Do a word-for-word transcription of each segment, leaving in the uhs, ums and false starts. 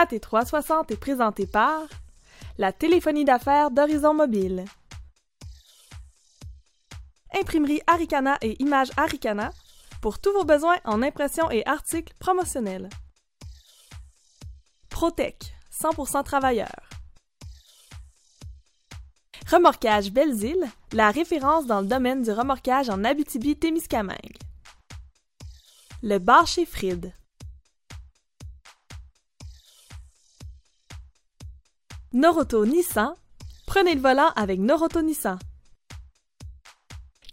A T trois cent soixante est présenté par la téléphonie d'affaires d'Horizon Mobile, Imprimerie Arikana et Images Arikana pour tous vos besoins en impressions et articles promotionnels, Protec, cent pour cent travailleurs, Remorquage Belle-Île, la référence dans le domaine du remorquage en Abitibi-Témiscamingue, le bar chez Fried, Norauto Nissan, prenez le volant avec Norauto Nissan.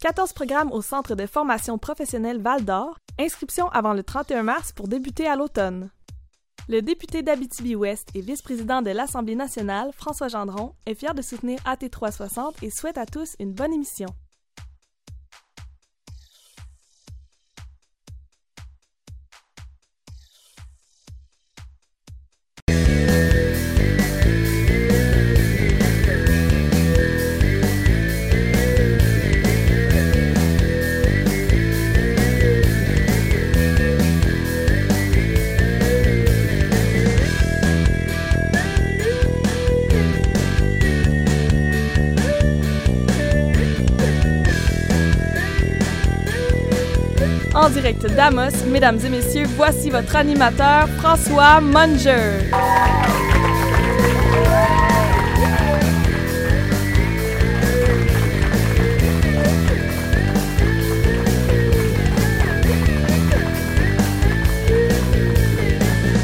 quatorze programmes au Centre de formation professionnelle Val-d'Or, inscription avant le trente et un mars pour débuter à l'automne. Le député d'Abitibi-Ouest et vice-président de l'Assemblée nationale, François Gendron, est fier de soutenir A T trois cent soixante et souhaite à tous une bonne émission. En direct d'Amos, mesdames et messieurs, voici votre animateur, François Munger.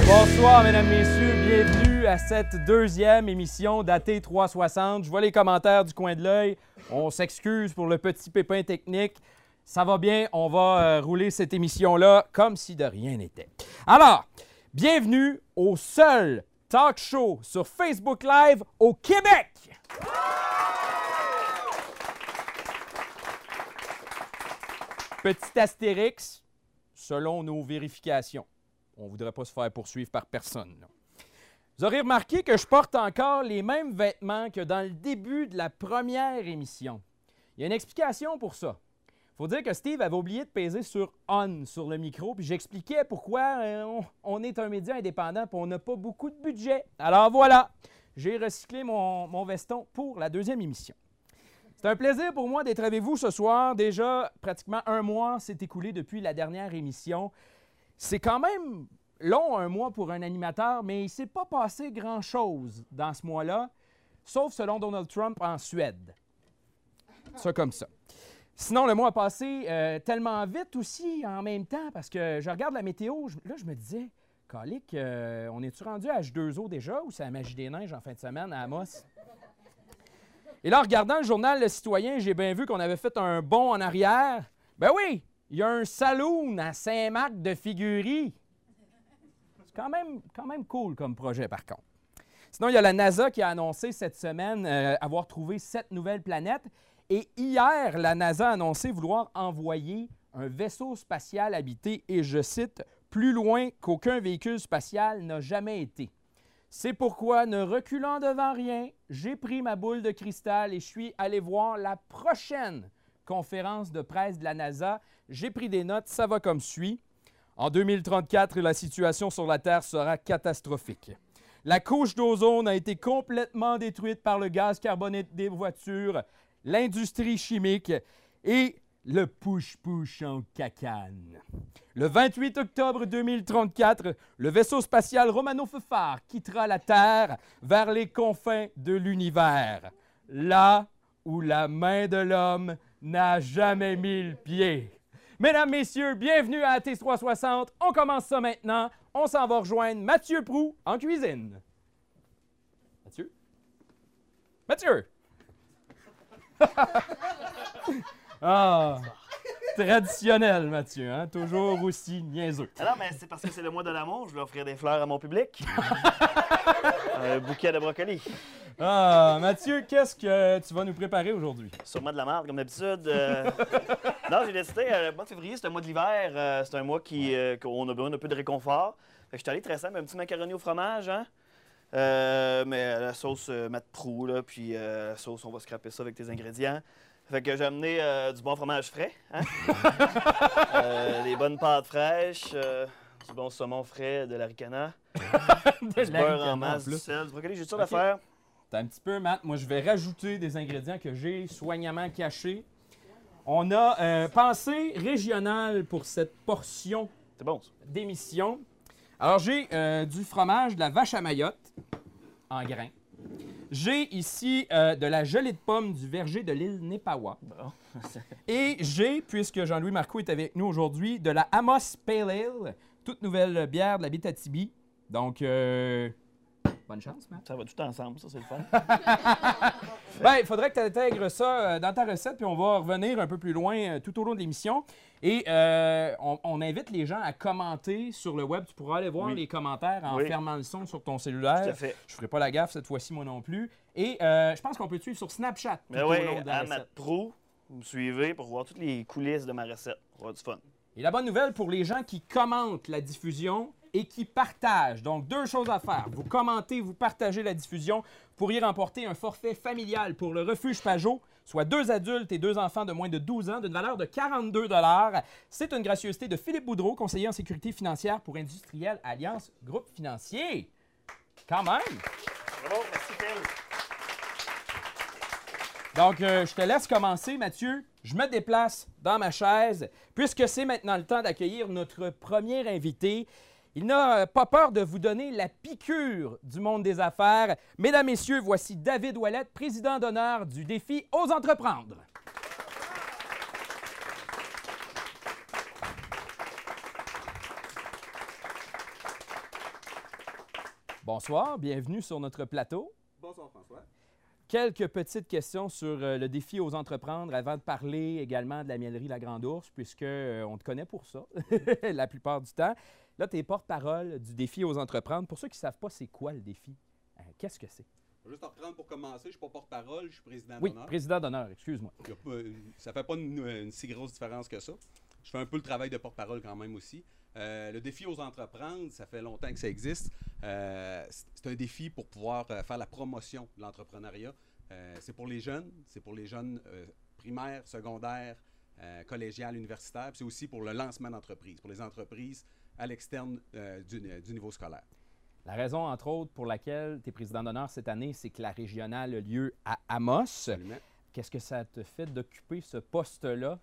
Bonsoir, mesdames, messieurs, bienvenue à cette deuxième émission d'A T trois cent soixante. Je vois les commentaires du coin de l'œil. On s'excuse pour le petit pépin technique. Ça va bien, on va euh, rouler cette émission-là comme si de rien n'était. Alors, bienvenue au seul talk show sur Facebook Live au Québec! Petit astérix, selon nos vérifications. On ne voudrait pas se faire poursuivre par personne, là. Vous aurez remarqué que je porte encore les mêmes vêtements que dans le début de la première émission. Il y a une explication pour ça. Faut dire que Steve avait oublié de peser sur « on » sur le micro, puis j'expliquais pourquoi euh, on est un média indépendant puis on n'a pas beaucoup de budget. Alors voilà, j'ai recyclé mon, mon veston pour la deuxième émission. C'est un plaisir pour moi d'être avec vous ce soir. Déjà, pratiquement un mois s'est écoulé depuis la dernière émission. C'est quand même long, un mois pour un animateur, mais il ne s'est pas passé grand-chose dans ce mois-là, sauf selon Donald Trump en Suède. Ça comme ça. Sinon, le mois a passé euh, tellement vite aussi en même temps parce que je regarde la météo. Je, là, je me disais, calique, euh, on est-tu rendu à H deux O déjà ou c'est la magie des neiges en fin de semaine à Amos? Et là, en regardant le journal Le Citoyen, j'ai bien vu qu'on avait fait un bond en arrière. Ben oui, il y a un saloon à Saint-Marc-de-Figuerie. C'est quand même, quand même cool comme projet, par contre. Sinon, il y a la NASA qui a annoncé cette semaine euh, avoir trouvé sept nouvelles planètes. Et hier, la NASA a annoncé vouloir envoyer un vaisseau spatial habité, et je cite, « plus loin qu'aucun véhicule spatial n'a jamais été. C'est pourquoi, ne reculant devant rien, j'ai pris ma boule de cristal et je suis allé voir la prochaine conférence de presse de la NASA. J'ai pris des notes, ça va comme suit. En deux mille trente-quatre, la situation sur la Terre sera catastrophique. » La couche d'ozone a été complètement détruite par le gaz carboné des voitures, l'industrie chimique et le push-push en cacane. Le vingt-huit octobre deux mille trente-quatre, le vaisseau spatial Romanov-Fafard quittera la Terre vers les confins de l'univers, là où la main de l'homme n'a jamais mis le pied. Mesdames, messieurs, bienvenue à A T trois cent soixante. On commence ça maintenant. On s'en va rejoindre Mathieu Proulx en cuisine. Mathieu? Mathieu! Ah, traditionnel, Mathieu, hein? Toujours aussi niaiseux. Alors, mais c'est parce que c'est le mois de l'amour, je vais offrir des fleurs à mon public. Un bouquet de brocolis. Ah, Mathieu, qu'est-ce que tu vas nous préparer aujourd'hui? Sûrement de la marde, comme d'habitude. Euh... non, j'ai décidé, euh, le mois de février, c'est un mois de l'hiver, euh, c'est un mois qui, euh, qu'on a besoin d'un peu de réconfort. Fait que je suis allé très simple, un petit macaroni au fromage, hein? Euh, mais la sauce euh, Mathieu Proulx, là, puis euh, la sauce, on va scraper ça avec tes ingrédients. Fait que j'ai amené euh, du bon fromage frais, hein? euh, les bonnes pâtes fraîches, euh, du bon saumon frais, de l'Arikana, du beurre en masse, du sel, du brocoli, j'ai tout ça d'affaire. T'as un petit peu, Matt. Moi, je vais rajouter des ingrédients que j'ai soigneusement cachés. On a euh, pensée régionale pour cette portion bon, d'émission. Alors, j'ai euh, du fromage de la vache à Mayotte en grains. J'ai ici euh, de la gelée de pommes du verger de l'île Népawa. Bon. Et j'ai, puisque Jean-Louis Marcoux est avec nous aujourd'hui, de la Amos Pale Ale, toute nouvelle bière de la Bitatibi. Donc, euh, bonne chance, Matt. Ça va tout ensemble, ça, c'est le fun. Bien, il faudrait que tu intègres ça dans ta recette, puis on va revenir un peu plus loin tout au long de l'émission. Et euh, on, on invite les gens à commenter sur le web. Tu pourras aller voir oui. les commentaires en oui. fermant le son sur ton cellulaire. Tout à fait. Je ferai pas la gaffe cette fois-ci, moi non plus. Et euh, je pense qu'on peut te suivre sur Snapchat. Tout Mais oui, à Mathieu Proulx, vous me suivez pour voir toutes les coulisses de ma recette. Ça va être du fun. Et la bonne nouvelle pour les gens qui commentent la diffusion et qui partagent. Donc, deux choses à faire. Vous commentez, vous partagez la diffusion. Vous pourriez remporter un forfait familial pour le refuge Pageau, soit deux adultes et deux enfants de moins de douze ans, d'une valeur de quarante-deux dollars. C'est une gracieuseté de Philippe Boudreau, conseiller en sécurité financière pour Industriel Alliance Groupe Financier. Quand même! Bravo, merci, Phil. Donc, euh, je te laisse commencer, Mathieu. Je me déplace dans ma chaise, puisque c'est maintenant le temps d'accueillir notre premier invité. Il n'a pas peur de vous donner la piqûre du monde des affaires. Mesdames, Messieurs, voici David Ouellette, président d'honneur du Défi aux Entreprendre. Bonsoir, bienvenue sur notre plateau. Bonsoir, François. Quelques petites questions sur le Défi aux Entreprendre avant de parler également de la Miellerie de la Grande Ourse, puisque on te connaît pour ça la plupart du temps. Là, tu es porte-parole du Défi aux Entreprendre. Pour ceux qui ne savent pas c'est quoi le défi, euh, qu'est-ce que c'est? Juste en reprendre pour commencer, je ne suis pas porte-parole, je suis président d'honneur. Oui, président d'honneur, excuse-moi. Ça ne fait pas une, une si grosse différence que ça. Je fais un peu le travail de porte-parole quand même aussi. Euh, le Défi aux Entreprendre, ça fait longtemps que ça existe. Euh, c'est un défi pour pouvoir faire la promotion de l'entrepreneuriat. Euh, c'est pour les jeunes, c'est pour les jeunes euh, primaires, secondaires, euh, collégiales, universitaires. C'est aussi pour le lancement d'entreprises, pour les entreprises à l'externe euh, du, du niveau scolaire. La raison, entre autres, pour laquelle tu es président d'honneur cette année, c'est que la régionale a lieu à Amos. Qu'est-ce que ça te fait d'occuper ce poste-là?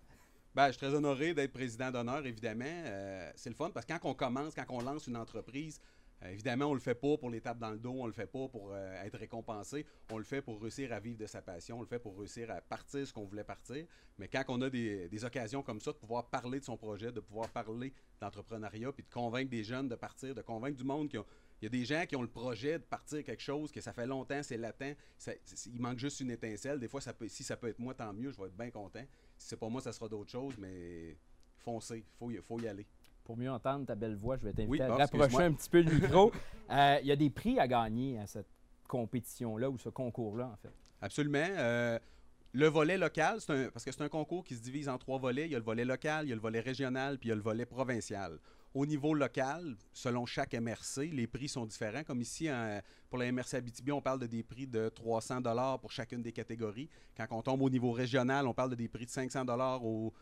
Bien, je suis très honoré d'être président d'honneur, évidemment. Euh, c'est le fun parce que quand on commence, quand on lance une entreprise, euh, évidemment, on ne le fait pas pour les tapes dans le dos, on ne le fait pas pour euh, être récompensé. On le fait pour réussir à vivre de sa passion, on le fait pour réussir à partir ce qu'on voulait partir. Mais quand on a des, des occasions comme ça, de pouvoir parler de son projet, de pouvoir parler d'entrepreneuriat, puis de convaincre des jeunes de partir, de convaincre du monde qu'il y a des gens qui ont le projet de partir quelque chose, que ça fait longtemps, c'est latent, ça, il manque juste une étincelle. Des fois, ça peut, si ça peut être moi, tant mieux, je vais être bien content. Si c'est pas moi, ça sera d'autres choses, mais foncez, il faut, faut y aller. Pour mieux entendre ta belle voix, je vais t'inviter oui, à rapprocher un petit peu le micro. Euh, il y a des prix à gagner à cette compétition-là ou ce concours-là, en fait. Absolument. Euh, le volet local, un, parce que c'est un concours qui se divise en trois volets. Il y a le volet local, il y a le volet régional, puis il y a le volet provincial. Au niveau local, selon chaque M R C, les prix sont différents. Comme ici, hein, pour la M R C Abitibi, on parle de des prix de trois cents dollars pour chacune des catégories. Quand on tombe au niveau régional, on parle de des prix de cinq cents dollars au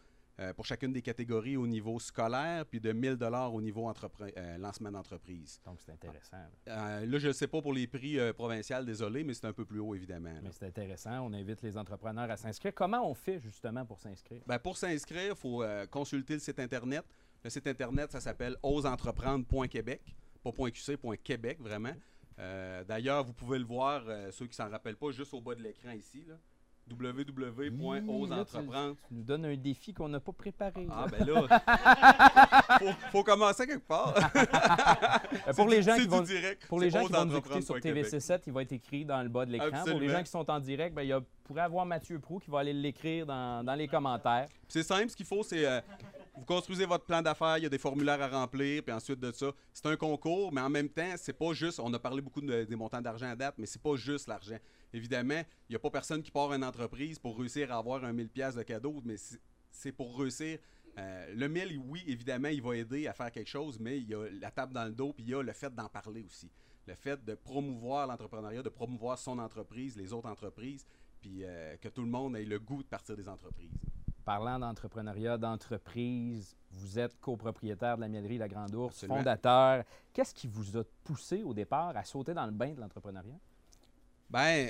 Euh, pour chacune des catégories au niveau scolaire, puis de mille dollars au niveau euh, lancement d'entreprise. Donc, c'est intéressant. Là, euh, là je ne sais pas pour les prix euh, provinciaux, désolé, mais c'est un peu plus haut, évidemment. Là. Mais c'est intéressant. On invite les entrepreneurs à s'inscrire. Comment on fait, justement, pour s'inscrire? Bien, pour s'inscrire, il faut euh, consulter le site Internet. Le site Internet, ça s'appelle osentreprendre point québec. Pas .qc, .québec, vraiment. Euh, D'ailleurs, vous pouvez le voir, euh, ceux qui s'en rappellent pas, juste au bas de l'écran ici, là. www point ose entreprendre. Tu, tu nous donnes un défi qu'on n'a pas préparé. Ah, ben là, faut, faut commencer quelque part. Pour les gens qui vont nous écouter sur T V C sept, il va être écrit dans le bas de l'écran. Pour les gens qui sont en direct, ben, il y a, pourrait avoir Mathieu Proulx qui va aller l'écrire dans, dans les commentaires. C'est simple, ce qu'il faut, c'est euh, vous construisez votre plan d'affaires, il y a des formulaires à remplir, puis ensuite de ça, c'est un concours, mais en même temps, c'est pas juste, on a parlé beaucoup de, des montants d'argent à date, mais c'est pas juste l'argent. Évidemment, il n'y a pas personne qui part une entreprise pour réussir à avoir un mille dollars de cadeau, mais c'est pour réussir. Euh, le mille, oui, évidemment, il va aider à faire quelque chose, mais il y a la tape dans le dos, puis il y a le fait d'en parler aussi. Le fait de promouvoir l'entrepreneuriat, de promouvoir son entreprise, les autres entreprises, puis euh, que tout le monde ait le goût de partir des entreprises. parlant d'entrepreneuriat, d'entreprise, vous êtes copropriétaire de la Miellerie de la Grande Ourse, absolument, fondateur. Qu'est-ce qui vous a poussé au départ à sauter dans le bain de l'entrepreneuriat? Bien,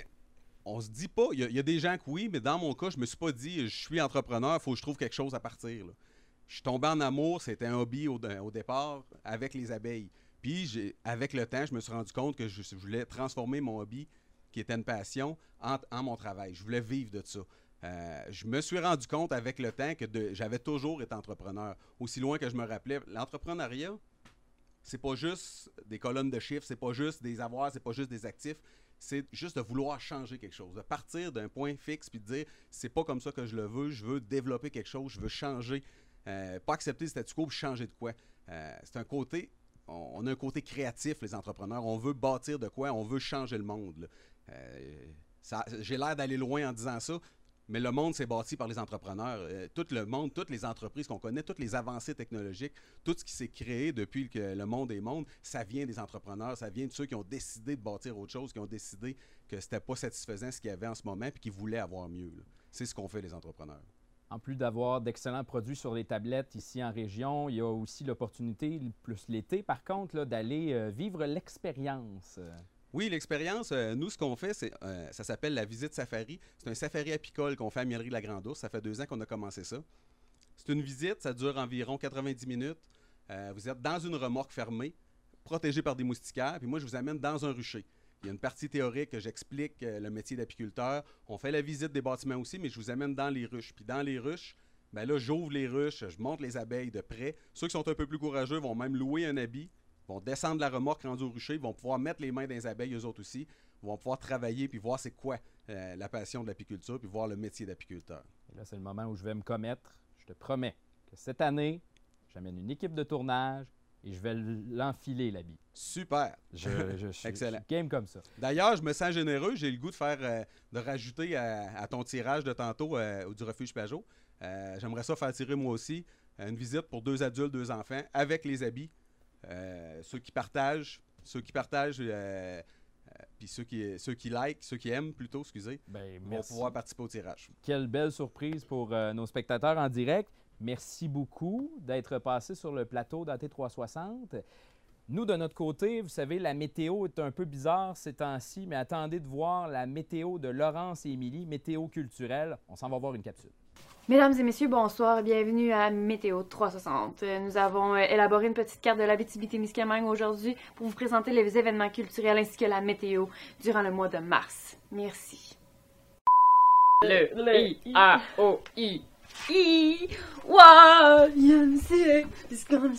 on se dit pas. Il y, a, il y a des gens que oui, mais dans mon cas, je me suis pas dit je suis entrepreneur, il faut que je trouve quelque chose à partir. Là. Je suis tombé en amour, c'était un hobby au, au départ avec les abeilles. Puis, avec le temps, je me suis rendu compte que je, je voulais transformer mon hobby, qui était une passion, en, en mon travail. Je voulais vivre de ça. Euh, je me suis rendu compte avec le temps que j'avais toujours été entrepreneur. Aussi loin que je me rappelais, l'entrepreneuriat, c'est pas juste des colonnes de chiffres, c'est pas juste des avoirs, c'est pas juste des actifs. C'est juste de vouloir changer quelque chose, de partir d'un point fixe puis de dire c'est pas comme ça que je le veux, je veux développer quelque chose, je veux changer. Euh, pas accepter le statu quo puis changer de quoi. Euh, c'est un côté, on, on a un côté créatif, les entrepreneurs. On veut bâtir de quoi, on veut changer le monde. Euh, j'ai l'air d'aller loin en disant ça. Mais le monde s'est bâti par les entrepreneurs. Euh, tout le monde, toutes les entreprises qu'on connaît, toutes les avancées technologiques, tout ce qui s'est créé depuis que le monde est monde, ça vient des entrepreneurs, ça vient de ceux qui ont décidé de bâtir autre chose, qui ont décidé que c'était pas satisfaisant ce qu'il y avait en ce moment puis qui voulaient avoir mieux. C'est ce qu'on fait les entrepreneurs. En plus d'avoir d'excellents produits sur les tablettes ici en région, il y a aussi l'opportunité, plus l'été par contre, d'aller vivre l'expérience. Oui, l'expérience, euh, nous, ce qu'on fait, c'est, euh, ça s'appelle la visite safari. C'est un safari apicole qu'on fait à Miellerie de la Grande Ourse. Ça fait deux ans qu'on a commencé ça. C'est une visite, ça dure environ quatre-vingt-dix minutes. Euh, vous êtes dans une remorque fermée, protégée par des moustiquaires, puis moi, je vous amène dans un rucher. Il y a une partie théorique que j'explique, euh, le métier d'apiculteur. On fait la visite des bâtiments aussi, mais je vous amène dans les ruches. Puis dans les ruches, bien là, j'ouvre les ruches, je monte les abeilles de près. Ceux qui sont un peu plus courageux vont même louer un habit. Vont descendre la remorque rendue au rucher, vont pouvoir mettre les mains dans les abeilles, eux autres aussi, vont pouvoir travailler puis voir c'est quoi euh, la passion de l'apiculture puis voir le métier d'apiculteur. Et là, c'est le moment où je vais me commettre. Je te promets que cette année, j'amène une équipe de tournage et je vais l'enfiler, l'habit. Super! Je, je, je, excellent. Je suis game comme ça. D'ailleurs, je me sens généreux. J'ai le goût de faire, euh, de rajouter à, à ton tirage de tantôt euh, du refuge Pageau. Euh, J'aimerais ça faire tirer moi aussi une visite pour deux adultes, deux enfants avec les habits. Euh, ceux qui partagent, ceux qui partagent, euh, euh, puis ceux qui, ceux qui like, ceux qui aiment plutôt, excusez, bien, vont merci. pouvoir participer au tirage. Quelle belle surprise pour euh, nos spectateurs en direct. Merci beaucoup d'être passé sur le plateau d'A T trois cent soixante. Nous, de notre côté, vous savez, la météo est un peu bizarre ces temps-ci, mais attendez de voir la météo de Laurence et Émilie, météo culturelle. On s'en va voir une capsule. Mesdames et messieurs, bonsoir et bienvenue à Météo trois cent soixante. Nous avons élaboré une petite carte de l'Abitibi-Témiscamingue aujourd'hui pour vous présenter les événements culturels ainsi que la météo durant le mois de mars. Merci. Le, le I, A, O, I, I, Wa, Yamsi, Piscam.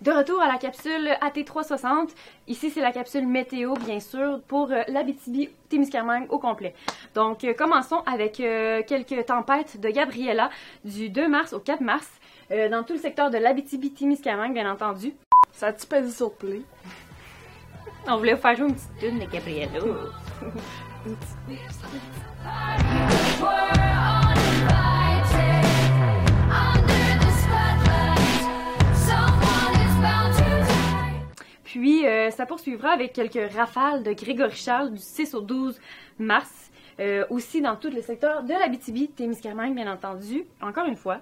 De retour à la capsule A T trois cent soixante. Ici, c'est la capsule météo, bien sûr, pour euh, l'Abitibi-Témiscamingue au complet. Donc, euh, commençons avec euh, quelques tempêtes de Gabriela du deux mars au quatre mars, euh, dans tout le secteur de l'Abitibi-Témiscamingue, bien entendu. Ça a-tu pesé sur play? On voulait faire jouer une petite tune de Gabriela. Une petite... Puis, euh, ça poursuivra avec quelques rafales de Grégory Charles du six au douze mars, euh, aussi dans tous les secteurs de l'Abitibi-Témiscamingue, bien entendu, encore une fois.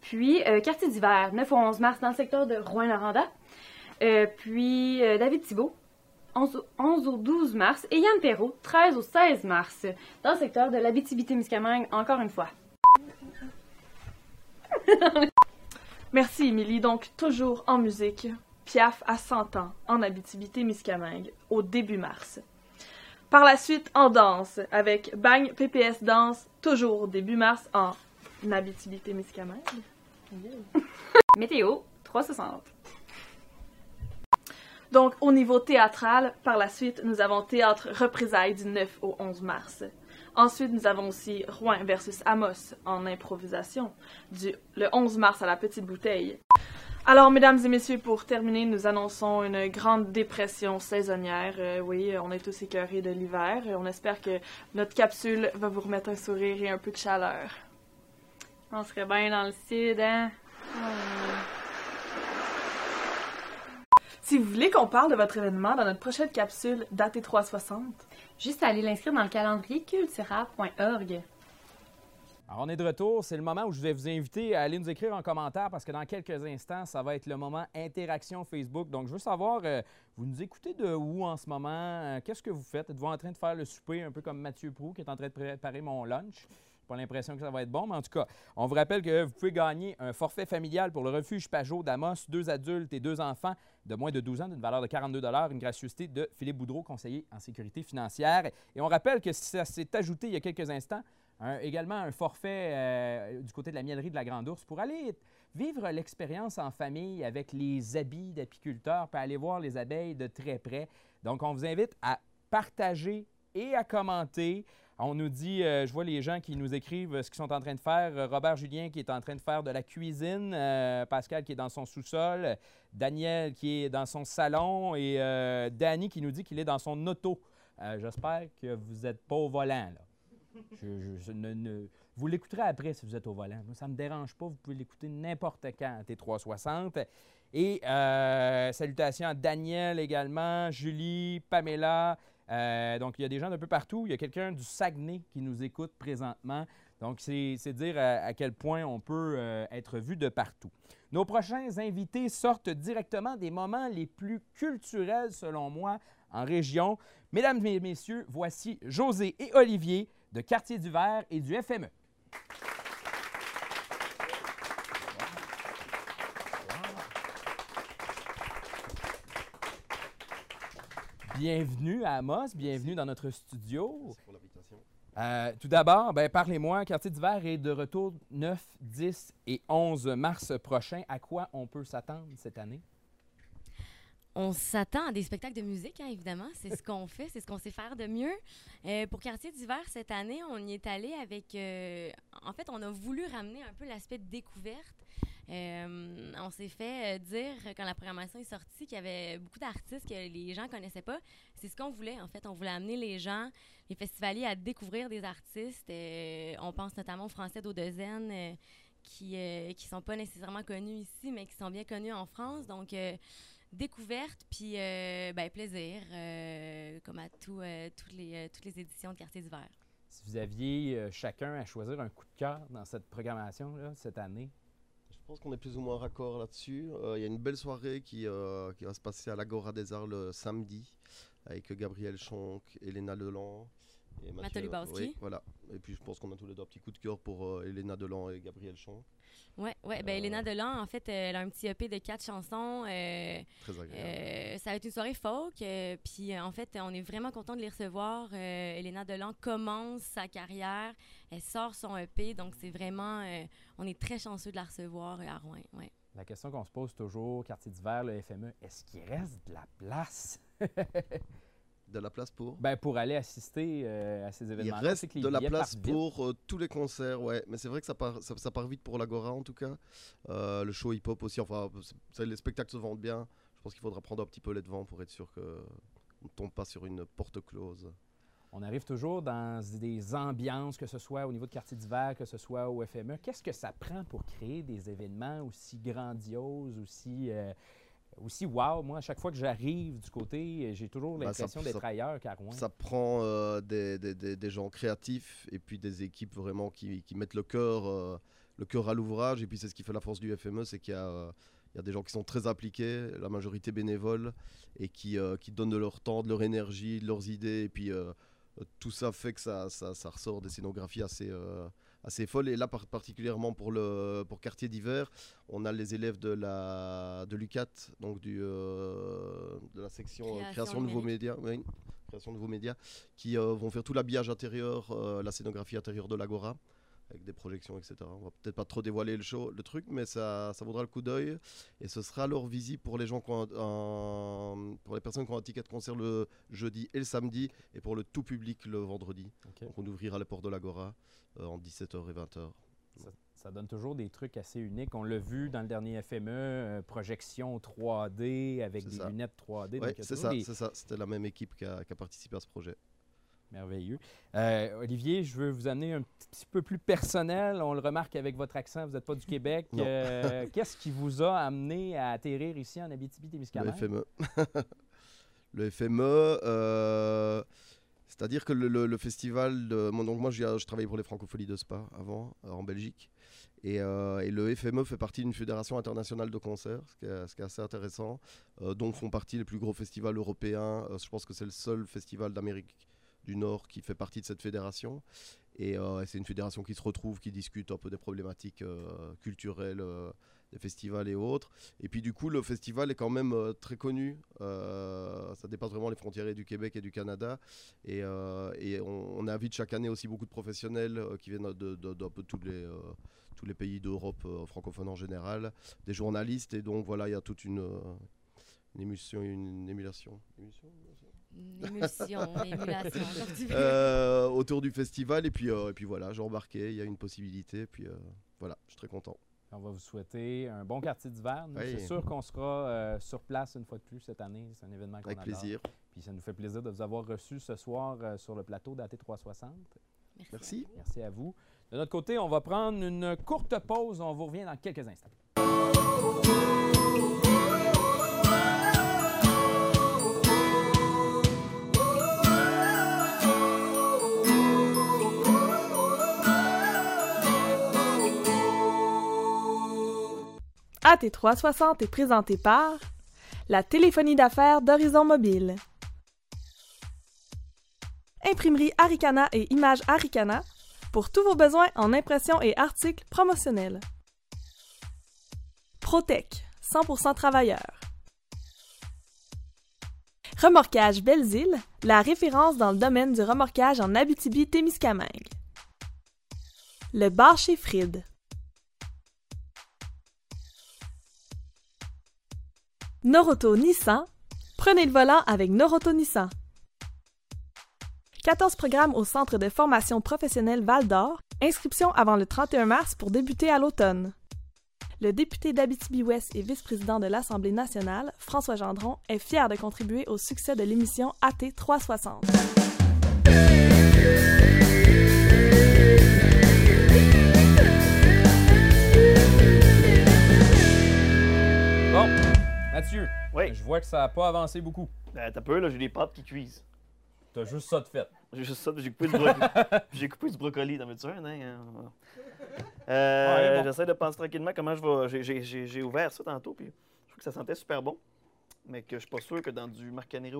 Puis, euh, Quartier d'Hiver, neuf au onze mars, dans le secteur de Rouyn-Noranda. Euh, puis, euh, David Thibault, onze au douze mars. Et Yann Perrault, treize au seize mars, dans le secteur de l'Abitibi-Témiscamingue, encore une fois. Merci, Émilie. Donc, toujours en musique. Piaf à cent ans, en Abitibi-Témiscamingue, au début mars. Par la suite, en danse, avec Bang P P S Danse, toujours début mars, en Abitibi-Témiscamingue. Yeah. Météo trois cent soixante. Donc, au niveau théâtral, par la suite, nous avons Théâtre Représailles du neuf au onze mars. Ensuite, nous avons aussi Rouyn versus Amos, en improvisation, du le onze mars à la Petite Bouteille. Alors, mesdames et messieurs, pour terminer, nous annonçons une grande dépression saisonnière. Euh, oui, on est tous écœurés de l'hiver. On espère que notre capsule va vous remettre un sourire et un peu de chaleur. On serait bien dans le sud, hein? Oh. Si vous voulez qu'on parle de votre événement dans notre prochaine capsule d'A T trois cent soixante, juste allez l'inscrire dans le calendrier cultura point org. Alors, on est de retour. C'est le moment où je vais vous inviter à aller nous écrire en commentaire parce que dans quelques instants, ça va être le moment interaction Facebook. Donc, je veux savoir, euh, vous nous écoutez de où en ce moment? Euh, Qu'est-ce que vous faites? Êtes-vous en train de faire le souper, un peu comme Mathieu Proulx qui est en train de préparer mon lunch? J'ai pas l'impression que ça va être bon, mais en tout cas, on vous rappelle que vous pouvez gagner un forfait familial pour le refuge Pageau d'Amos, deux adultes et deux enfants de moins de douze ans, d'une valeur de quarante-deux dollars, une gracieuseté de Philippe Boudreau, conseiller en sécurité financière. Et on rappelle que ça s'est ajouté il y a quelques instants, Un, également un forfait euh, du côté de la Miellerie de la Grande Ourse pour aller vivre l'expérience en famille avec les habits d'apiculteurs puis aller voir les abeilles de très près. Donc, on vous invite à partager et à commenter. On nous dit, euh, je vois les gens qui nous écrivent ce qu'ils sont en train de faire. Robert-Julien qui est en train de faire de la cuisine, euh, Pascal qui est dans son sous-sol, Daniel qui est dans son salon et euh, Danny qui nous dit qu'il est dans son auto. Euh, J'espère que vous n'êtes pas au volant, là. Je, je, je ne, ne... Vous l'écouterez après si vous êtes au volant. Moi, ça ne me dérange pas. Vous pouvez l'écouter n'importe quand à T trois soixante. Et euh, salutations à Daniel également, Julie, Pamela. Euh, donc, il y a des gens d'un peu partout. Il y a quelqu'un du Saguenay qui nous écoute présentement. Donc, c'est dire à, à quel point on peut euh, être vu de partout. Nos prochains invités sortent directement des moments les plus culturels, selon moi, en région. Mesdames et messieurs, voici José et Olivier de Quartier du Vert et du F M E. Bienvenue à Amos, bienvenue dans notre studio. Merci pour l'invitation. Euh, tout d'abord, ben, parlez-moi, Quartier d'Hiver est de retour neuf, dix et onze mars prochain. À quoi on peut s'attendre cette année? On s'attend à des spectacles de musique, hein, évidemment. C'est ce qu'on fait, c'est ce qu'on sait faire de mieux. Euh, pour Quartier d'Hiver, cette année, on y est allé avec... Euh, en fait, on a voulu ramener un peu l'aspect de découverte. Euh, on s'est fait dire, quand la programmation est sortie, qu'il y avait beaucoup d'artistes que les gens ne connaissaient pas. C'est ce qu'on voulait, en fait. On voulait amener les gens, les festivaliers, à découvrir des artistes. Euh, on pense notamment aux Français d'Audezaine, euh, qui ne euh, qui sont pas nécessairement connus ici, mais qui sont bien connus en France. Donc... Euh, Découverte, puis euh, ben, plaisir, euh, comme à tout, euh, toutes, les, euh, toutes les éditions de Quartier d'Hiver. Si vous aviez euh, chacun à choisir un coup de cœur dans cette programmation là, cette année? Je pense qu'on est plus ou moins raccord là-dessus. Il euh, y a une belle soirée qui, euh, qui va se passer à l'Agora des Arts le samedi, avec Gabriel Schonk, Elena Deland et Mathieu. Oui, voilà. Et puis je pense qu'on a tous les deux un petit coup de cœur pour euh, Elena Deland et Gabriel Schonk. Oui, ouais, ben, euh... Elena Deland, en fait, euh, elle a un petit E P de quatre chansons. Euh, Très agréable. Euh, ça va être une soirée folk. Euh, Puis, euh, en fait, on est vraiment content de les recevoir. Euh, Elena Deland commence sa carrière. Elle sort son E P. Donc, c'est vraiment... Euh, on est très chanceux de la recevoir euh, à Rouyn. Ouais. La question qu'on se pose toujours, Quartier d'Hiver, le F M E, est-ce qu'il reste de la place? De la place pour? Ben, pour aller assister euh, à ces événements. Il reste de la place pour euh, tous les concerts, ouais. Mais c'est vrai que ça part, ça, ça part vite pour l'Agora, en tout cas. Euh, le show hip-hop aussi, enfin, les spectacles se vendent bien. Je pense qu'il faudra prendre un petit peu les devants pour être sûr qu'on ne tombe pas sur une porte close. On arrive toujours dans des ambiances, que ce soit au niveau de Quartier d'Hiver, que ce soit au F M E. Qu'est-ce que ça prend pour créer des événements aussi grandioses, aussi... Euh, Aussi, wow, moi, à chaque fois que j'arrive du côté, j'ai toujours l'impression ben d'être ailleurs qu'à Rouyn. Ça prend euh, des, des, des gens créatifs et puis des équipes vraiment qui, qui mettent le cœur, euh, le cœur à l'ouvrage. Et puis, c'est ce qui fait la force du F M E, c'est qu'il y a, euh, il y a des gens qui sont très appliqués, la majorité bénévoles, et qui, euh, qui donnent de leur temps, de leur énergie, de leurs idées. Et puis, euh, tout ça fait que ça, ça, ça ressort des scénographies assez... Euh, assez folle. Et là, par particulièrement pour, le, pour Quartier d'Hiver, on a les élèves de la de l'U C A T, donc du, euh, de la section Création, euh, création de nouveaux médias, oui, création de nouveaux médias, qui euh, vont faire tout l'habillage intérieur, euh, la scénographie intérieure de l'Agora, avec des projections, et cetera. On va peut-être pas trop dévoiler le, show, le truc, mais ça, ça vaudra le coup d'œil. Et ce sera alors visible pour les, gens qui ont un, un, pour les personnes qui ont un ticket de concert le jeudi et le samedi, et pour le tout public le vendredi. Okay. Donc on ouvrira les portes de l'Agora euh, en dix-sept heures et vingt heures. Ça, ça donne toujours des trucs assez uniques. On l'a vu dans le dernier F M E, euh, projection trois D avec des ça. lunettes trois D. Oui, c'est ça, des... c'était la même équipe qui a, qui a participé à ce projet. Merveilleux. Euh, Olivier, je veux vous amener un petit peu plus personnel. On le remarque avec votre accent, vous n'êtes pas du Québec. Euh, Qu'est-ce qui vous a amené à atterrir ici en Abitibi-Témiscamingue? Le F M E. Le F M E, euh, C'est-à-dire que le, le, le festival, de, donc moi je, je travaillais pour les Francopholies de Spa avant, euh, en Belgique, et, euh, et le F M E fait partie d'une fédération internationale de concerts, ce qui est, ce qui est assez intéressant, euh, dont font partie les plus gros festivals européens, euh, je pense que c'est le seul festival d'Amérique du Nord qui fait partie de cette fédération, et euh, c'est une fédération qui se retrouve, qui discute un peu des problématiques euh, culturelles, euh, des festivals et autres. Et puis du coup, le festival est quand même euh, très connu. Euh, ça dépasse vraiment les frontières du Québec et du Canada. Et, euh, et on, on invite chaque année aussi beaucoup de professionnels euh, qui viennent de, de, de, de tous les, euh, tous les pays d'Europe euh, francophone en général, des journalistes. Et donc voilà, il y a toute une, euh, une émulsion, une émulation. Émulsion, une émulsion, une émulation euh, autour du festival. Et puis, euh, et puis voilà, j'ai embarqué. Il y a une possibilité. Et puis euh, voilà, je suis très content. On va vous souhaiter un bon quartier d'hiver. Nous, oui. C'est sûr qu'on sera euh, sur place une fois de plus cette année. C'est un événement qu'on adore. Avec plaisir. Puis ça nous fait plaisir de vous avoir reçu ce soir euh, sur le plateau d'A T trois cent soixante. Merci. Merci. Merci à vous. De notre côté, on va prendre une courte pause. On vous revient dans quelques instants. A T trois cent soixante est présenté par la téléphonie d'affaires d'Horizon Mobile, Imprimerie Arikana et Images Arikana pour tous vos besoins en impressions et articles promotionnels, Protec, cent pour cent travailleurs, Remorquage Belle-Île, la référence dans le domaine du remorquage en Abitibi-Témiscamingue, le bar chez Fried, Norauto Nissan, prenez le volant avec Norauto Nissan. quatorze programmes au Centre de formation professionnelle Val-d'Or, inscription avant le trente et un mars pour débuter à l'automne. Le député d'Abitibi-Ouest et vice-président de l'Assemblée nationale, François Gendron, est fier de contribuer au succès de l'émission A T trois cent soixante. Mathieu, oui. Je vois que ça n'a pas avancé beaucoup. Ben, t'as peur, là, j'ai des pâtes qui cuisent. T'as juste ça de fait. J'ai juste ça, j'ai coupé du brocoli. J'ai coupé du brocoli, t'as vu ça? Euh, ouais, bon. J'essaie de penser tranquillement comment je vais... J'ai, j'ai, j'ai ouvert ça tantôt, puis je trouve que ça sentait super bon. Mais que je suis pas sûr que dans du macaroni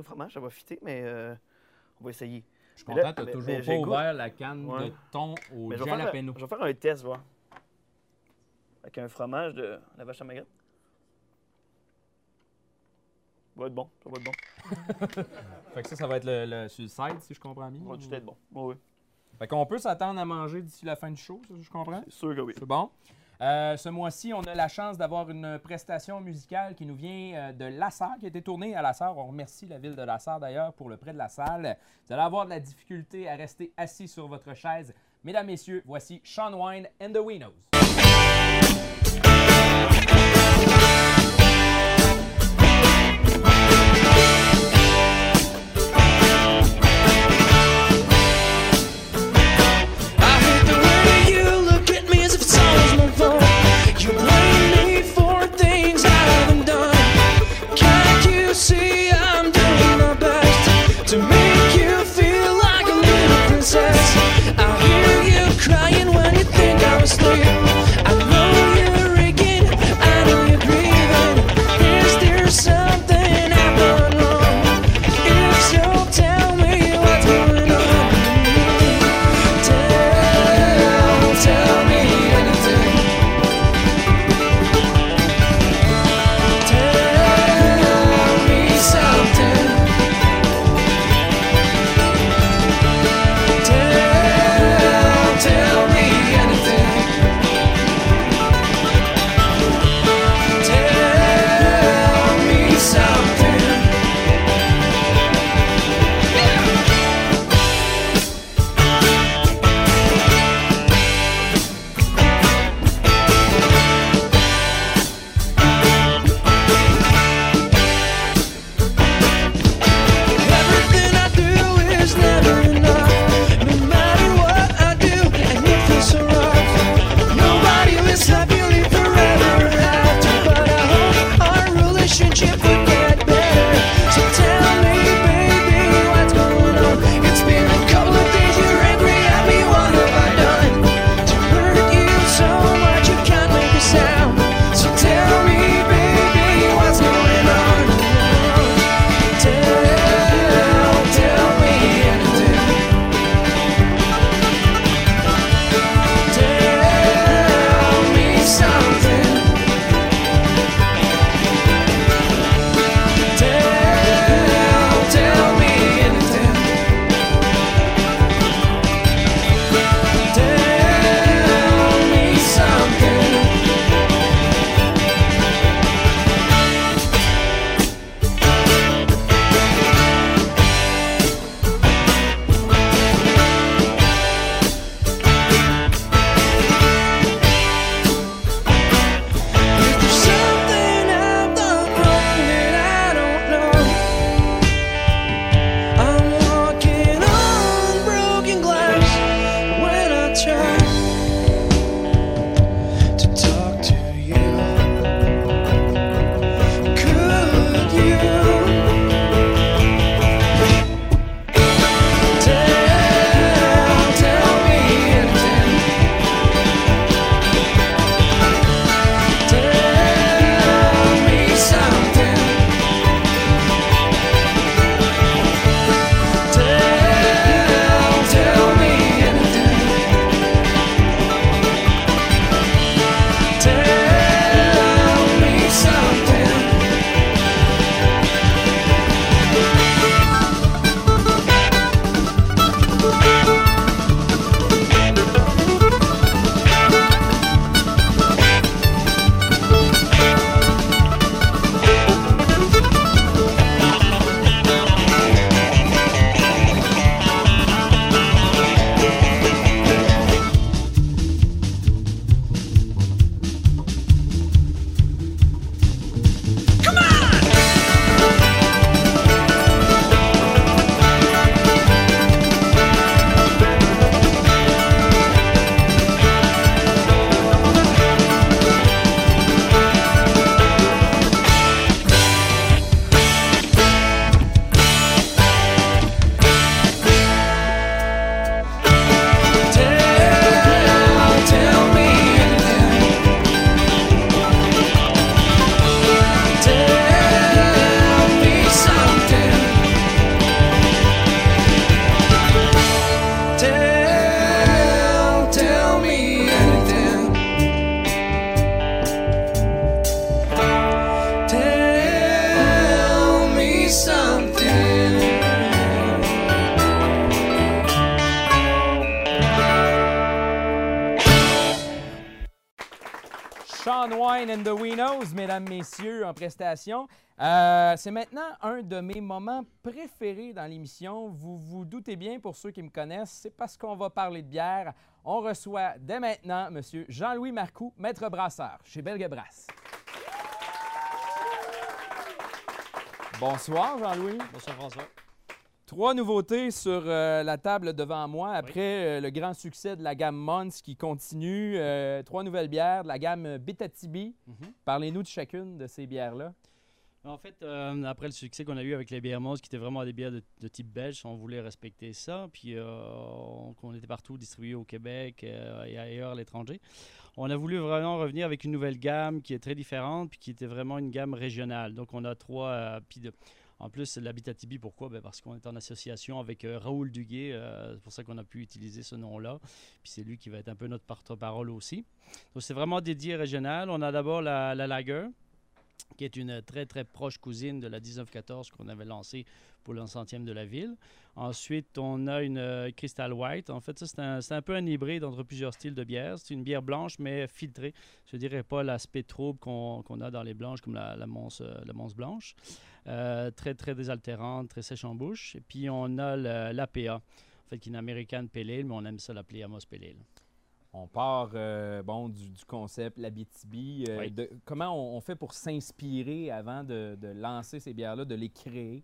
au fromage, ça va fitter, mais euh, on va essayer. Je suis content, t'as toujours mais, pas ouvert la canne ouais. de thon au mais jalapeno. Je vais faire un test, voir. Avec un fromage de la vache à magret. Ça va être bon, ça va être bon. Fait que ça, ça va être le, le, sur le side, si je comprends bien. Ça va tout être bon, oh, oui. Fait qu'on peut s'attendre à manger d'ici la fin du show, si je comprends. C'est sûr que oui. C'est bon. Euh, ce mois-ci, on a la chance d'avoir une prestation musicale qui nous vient de Lassar, qui a été tournée à Lassar. On remercie la ville de Lassar, d'ailleurs, pour le prêt de la salle. Vous allez avoir de la difficulté à rester assis sur votre chaise. Mesdames, messieurs, voici Sean Wine and the Winos. Crying when you think I was asleep. I know you're rigging, I know you're breathing. John Wine and the Winos, mesdames, messieurs, en prestation. Euh, c'est maintenant un de mes moments préférés dans l'émission. Vous vous doutez bien, pour ceux qui me connaissent, c'est parce qu'on va parler de bière. On reçoit dès maintenant M. Jean-Louis Marcoux, maître brasseur chez Bell Gaz Brasse. Bonsoir, Jean-Louis. Bonsoir, François. Trois nouveautés sur euh, la table devant moi après oui. euh, le grand succès de la gamme Mons qui continue. Euh, trois nouvelles bières de la gamme Bitatibi. Mm-hmm. Parlez-nous de chacune de ces bières-là. En fait, euh, après le succès qu'on a eu avec les bières Mons, qui étaient vraiment des bières de, de type belge, on voulait respecter ça. Puis euh, on, on était partout distribués au Québec euh, et ailleurs à l'étranger. On a voulu vraiment revenir avec une nouvelle gamme qui est très différente puis qui était vraiment une gamme régionale. Donc on a trois... Euh, puis de, En plus, l'Abitibi, pourquoi? Bien, parce qu'on est en association avec euh, Raoul Duguay. Euh, c'est pour ça qu'on a pu utiliser ce nom-là. Puis c'est lui qui va être un peu notre porte-parole aussi. Donc c'est vraiment dédié régional. On a d'abord la, la lager, qui est une très, très proche cousine de la dix-neuf quatorze qu'on avait lancée pour le centième de la ville. Ensuite, on a une euh, Crystal White. En fait, ça, c'est un, c'est un peu un hybride entre plusieurs styles de bière. C'est une bière blanche, mais filtrée. Je ne dirais pas l'aspect trouble qu'on, qu'on a dans les blanches, comme la, la Mons, la Mons blanche. Euh, très, très désaltérante, très sèche en bouche. Et puis, on a l'A P A, en fait, qui est une American Pale Ale, mais on aime ça l'appeler Amos Pale Ale. On part euh, bon, du, du concept, l'Abitibi. Euh, oui. Comment on, on fait pour s'inspirer avant de, de lancer ces bières-là, de les créer?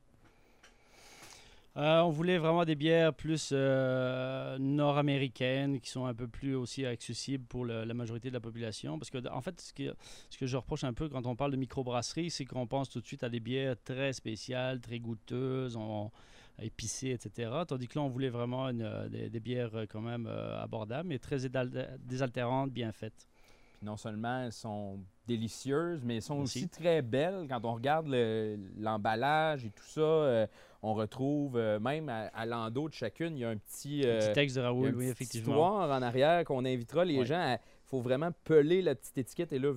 Euh, on voulait vraiment des bières plus euh, nord-américaines, qui sont un peu plus aussi accessibles pour le, la majorité de la population. Parce que, en fait, ce que, ce que je reproche un peu quand on parle de microbrasserie, c'est qu'on pense tout de suite à des bières très spéciales, très goûteuses, on, épicées, et cetera. Tandis que là, on voulait vraiment une, des, des bières quand même euh, abordables, mais très désaltérantes, bien faites. Puis non seulement elles sont délicieuses, mais elles sont aussi, aussi très belles. Quand on regarde le, l'emballage et tout ça... Euh, on retrouve euh, même à, à l'endos de chacune, il y a un petit, euh, un petit texte de Raoul, oui, effectivement. Histoire en arrière qu'on invitera les oui. gens à. Il faut vraiment peler la petite étiquette. Et là,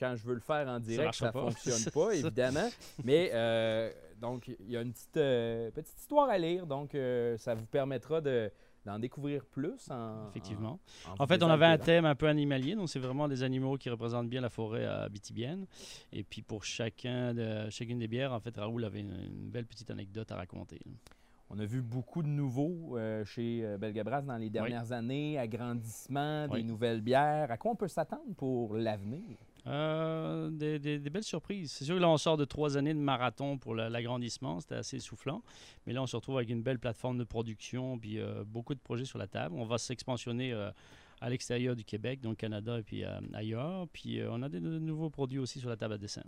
quand je veux le faire en direct, ça ne fonctionne pas, évidemment. Mais euh, donc, il y a une petite, euh, petite histoire à lire. Donc, euh, ça vous permettra de. d'en découvrir plus. En, Effectivement. En, en, en fait, on avait un thème un peu animalier, donc c'est vraiment des animaux qui représentent bien la forêt abitibienne. Et puis pour chacun de, chacune des bières, en fait, Raoul avait une, une belle petite anecdote à raconter. On a vu beaucoup de nouveaux euh, chez Bell Gaz Brasse dans les dernières oui. années, agrandissement, oui. des nouvelles bières. À quoi on peut s'attendre pour l'avenir? Euh, des, des, des belles surprises. C'est sûr que là, on sort de trois années de marathon pour la, l'agrandissement. C'était assez essoufflant. Mais là, on se retrouve avec une belle plateforme de production puis euh, beaucoup de projets sur la table. On va s'expansionner euh, à l'extérieur du Québec, donc Canada et puis euh, ailleurs. Puis euh, on a des de nouveaux produits aussi sur la table à dessin.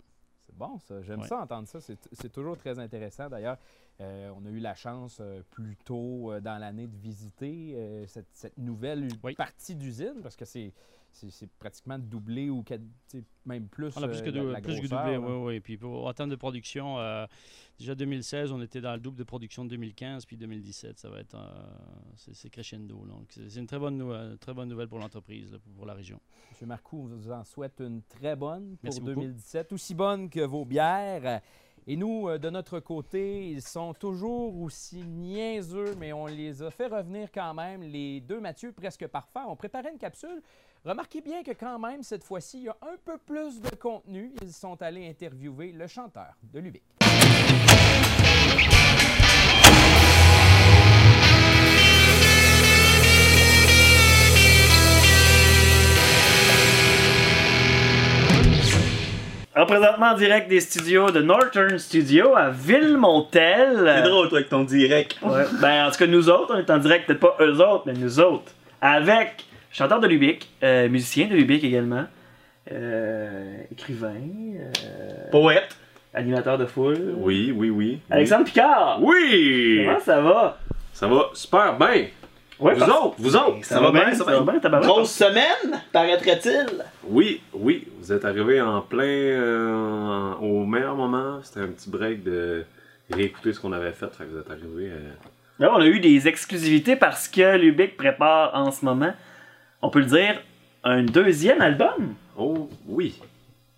C'est bon, ça. J'aime ouais. ça, entendre ça. C'est, c'est toujours très intéressant. D'ailleurs, euh, on a eu la chance euh, plus tôt euh, dans l'année de visiter euh, cette, cette nouvelle oui. partie d'usine parce que c'est... C'est, c'est pratiquement doublé ou même plus. On a plus que, de, la, plus que doublé, hein. oui, oui. Puis pour, en termes de production, euh, déjà deux mille seize, on était dans le double de production de deux mille quinze, puis deux mille dix-sept, ça va être euh, c'est, c'est crescendo. Donc c'est, c'est une très bonne, nou- très bonne nouvelle pour l'entreprise, là, pour, pour la région. M. Marcoux, on vous en souhaite une très bonne pour Merci deux mille dix-sept, beaucoup. Aussi bonne que vos bières. Et nous, de notre côté, ils sont toujours aussi niaiseux, mais on les a fait revenir quand même, les deux Mathieu presque parfaits. On préparait une capsule. Remarquez bien que quand même, cette fois-ci, il y a un peu plus de contenu. Ils sont allés interviewer le chanteur de Lubik. Présentement en direct des studios de Northern Studio à Ville-Montel. C'est drôle, toi, avec ton direct. Ouais. Ben, en tout cas, nous autres, on est en direct, peut-être pas eux autres, mais nous autres. Avec chanteur de Lubik, euh, musicien de Lubik également, euh, écrivain, euh, poète, animateur de foule. Oui, oui, oui. Alexandre oui. Picard. Oui. Comment ça va? Ça va super bien. Ouais, vous parce... autres, vous autres, ça, ça va, va bien, bien, ça va bien. bien. Grosse semaine, paraîtrait-il. Oui, oui, vous êtes arrivés en plein, euh, au meilleur moment. C'était un petit break de réécouter ce qu'on avait fait, fait que vous êtes arrivés. Euh... Là, on a eu des exclusivités parce que Lubik prépare en ce moment, on peut le dire, un deuxième album. Oh, oui.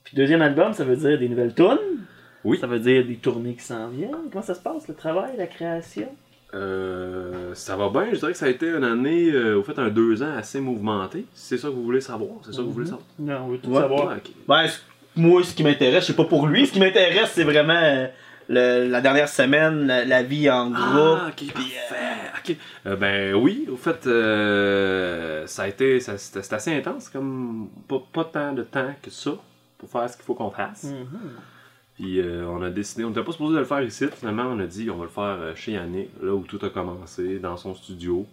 Puis deuxième album, ça veut dire des nouvelles tunes. Oui. Ça veut dire des tournées qui s'en viennent. Comment ça se passe, le travail, la création? Euh, ça va bien, je dirais que ça a été une année, euh, vous faites un deux ans assez mouvementé. C'est ça que vous voulez savoir, c'est ça que vous voulez savoir? Non, on veut tout savoir. Ouais, okay. Ben, moi, ce qui m'intéresse, je sais pas pour lui, ce qui m'intéresse, c'est vraiment euh, le, la dernière semaine, la, la vie en groupe. Ah, ok, parfait. Euh... Okay. Euh, ben oui, au fait, euh, ça a été, c'était assez intense, comme pas, pas tant de temps que ça pour faire ce qu'il faut qu'on fasse. Mm-hmm. Puis euh, on a décidé, on n'était pas supposé de le faire ici, finalement on a dit on va le faire chez Yannick, là où tout a commencé, dans son studio.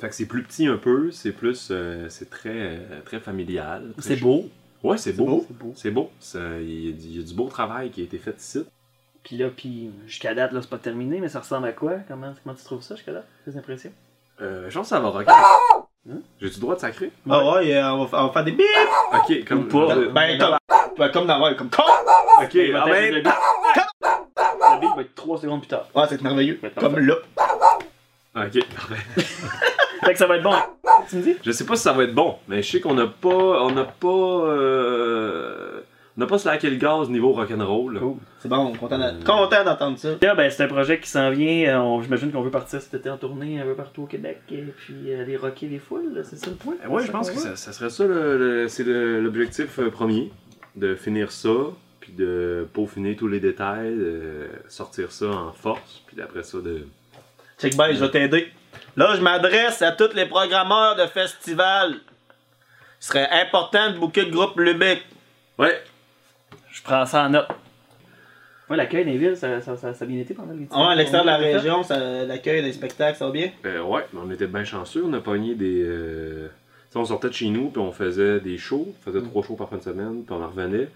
Fait que c'est plus petit un peu, c'est plus, euh, c'est très, très familial. C'est beau. Ouais, c'est beau. C'est beau. Il y, y a du beau travail qui a été fait ici. Puis là, puis jusqu'à date, là c'est pas terminé, mais ça ressemble à quoi? Comment, comment tu trouves ça jusqu'à date? Tes impressions? Euh, je pense que ça va rocker. Hein? J'ai-tu le droit de sacrer? Ah ouais, ouais euh, on, va, on va faire des bips! Ok, comme pour... Euh, ben, comme... Ben, comme d'avoir, comme con! Ok, ah ben... Le beat va être trois secondes plus tard. Ouais, c'est merveilleux. Comme là. Ok, parfait. Fait que ça va être bon. Tu me dis? Je sais pas si ça va être bon, mais je sais qu'on n'a pas... On n'a pas... Euh... On n'a pas slacké le gaz niveau rock'n'roll. Cool. C'est bon, content d'entendre ça. Yeah, ben, c'est un projet qui s'en vient. J'imagine qu'on veut partir cet été en tournée un peu partout au Québec et puis aller rocker les foules, c'est ça le point? Oui, je pense que ça, ça serait ça, c'est l'objectif premier. De finir ça, puis de peaufiner tous les détails, de sortir ça en force, puis d'après ça de... Check bye, je vais t'aider. Là, je m'adresse à tous les programmeurs de festivals. Il serait important de booker le groupe Lubik. Ouais. Je prends ça en note. Ouais, l'accueil des villes, ça, ça, ça, ça a bien été pendant les... Ah, à l'extérieur de la région, l'accueil des spectacles, ça va bien? Euh, ouais, mais on était bien chanceux, on a pogné des... Euh... On sortait de chez nous, puis on faisait des shows, on faisait trois shows par fin de semaine, puis on en revenait,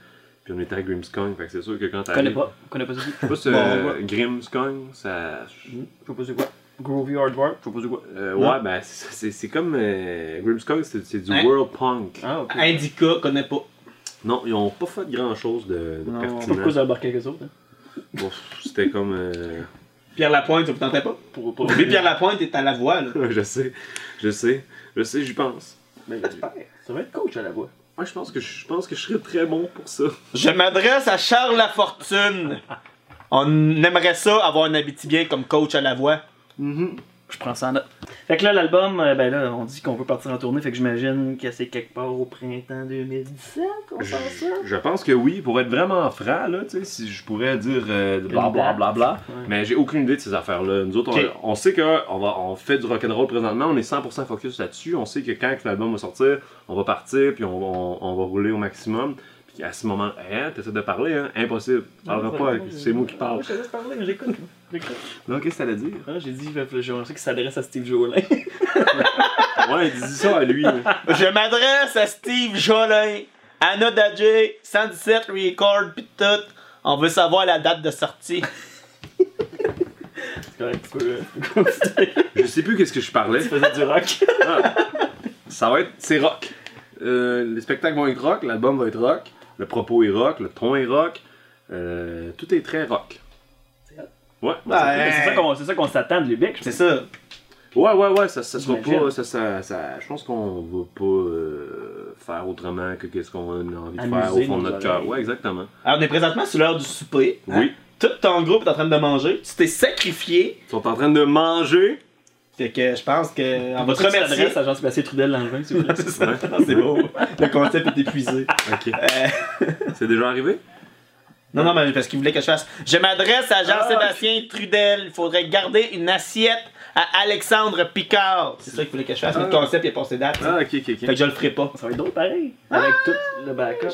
puis on était à Grimmskong, fait que c'est sûr que quand t'as... Je connais pas, je connais pas ce qui. Je sais pas si euh, Grimmskong, ça... Je sais pas c'est quoi. Groovy Hardware, je sais pas c'est quoi. Euh, ouais, ben c'est comme... Euh, Grimmskong, c'est du hein? World Punk. Ah, ok. Indica, connais pas. Non, ils ont pas fait grand-chose de, de non, pertinent. Pourquoi ça embarque quelques autres, hein? Bon, c'était comme... Euh... Pierre Lapointe, ça vous tentait pas? Pour, pour, pour... Pierre Lapointe est à la voix, là. je sais, je sais, je sais, j'y pense. Mais ça va être coach à la voix. Moi, je pense que je, je pense que je serais très bon pour ça. Je m'adresse à Charles Lafortune. On aimerait ça avoir un Abitibien comme coach à la voix. Mm-hmm. Je prends ça en note. Fait que là, l'album, ben là, on dit qu'on veut partir en tournée, fait que j'imagine que c'est quelque part au printemps deux mille dix-sept qu'on pense ça. Je pense que oui, pour être vraiment franc, là, tu sais, si je pourrais dire blablabla, euh, bla, bla, bla, ouais. Mais j'ai aucune idée de ces affaires-là. Nous autres, okay. on, on sait qu'on on fait du rock'n'roll présentement, on est cent pour cent focus là-dessus, on sait que quand l'album va sortir, on va partir, puis on, on, on va rouler au maximum. Puis à ce moment-là, hey, t'essaies de parler, hein? Impossible, parlera pas, c'est moi qui parle. Je te laisse parler, j'écoute. Non, qu'est-ce que t'allais dire? Ah, j'ai dit, je pensais qu'il s'adresse à Steve Jolin. Ouais, dis ça à lui. Je m'adresse à Steve Jolin, Anna Dadjé, cent dix-sept Record, pis tout. On veut savoir la date de sortie. C'est correct, tu peux. Je sais plus qu'est-ce que je parlais. Tu faisais du rock. Ah. Ça va être. C'est rock. Euh, les spectacles vont être rock, l'album va être rock, le propos est rock, le ton est rock. Euh, tout est très rock. Ouais, bah, c'est hey. ça qu'on qu s'attend de Lubik. C'est ça. Ouais, ouais, ouais, ça, ça sera pas. Ça, ça, ça, je pense qu'on va pas euh, faire autrement que qu ce qu'on a envie Amuser de faire au fond de notre cœur. Ouais, exactement. Alors, on est présentement sur l'heure du souper. Hein? Oui. Tout ton groupe est en train de manger. Tu t'es sacrifié. Ils sont en train de manger. Fait que je pense qu'on va te remercier. Adresse à Jean-Sébastien Trudel l'enlevin, s'il vous plaît. C'est beau. Le concept est épuisé. Ok. Euh... C'est déjà arrivé? Non, non, mais parce qu'il voulait que je fasse. Je m'adresse à Jean-Sébastien ah, Trudel. Il faudrait garder une assiette à Alexandre Picard. C'est ça qu'il voulait que je fasse. Ah, mais le concept, il est passé date. Ah, ok, ok, ok. Fait que je le ferai pas. Ça va être drôle pareil. Ah, avec tout le backup.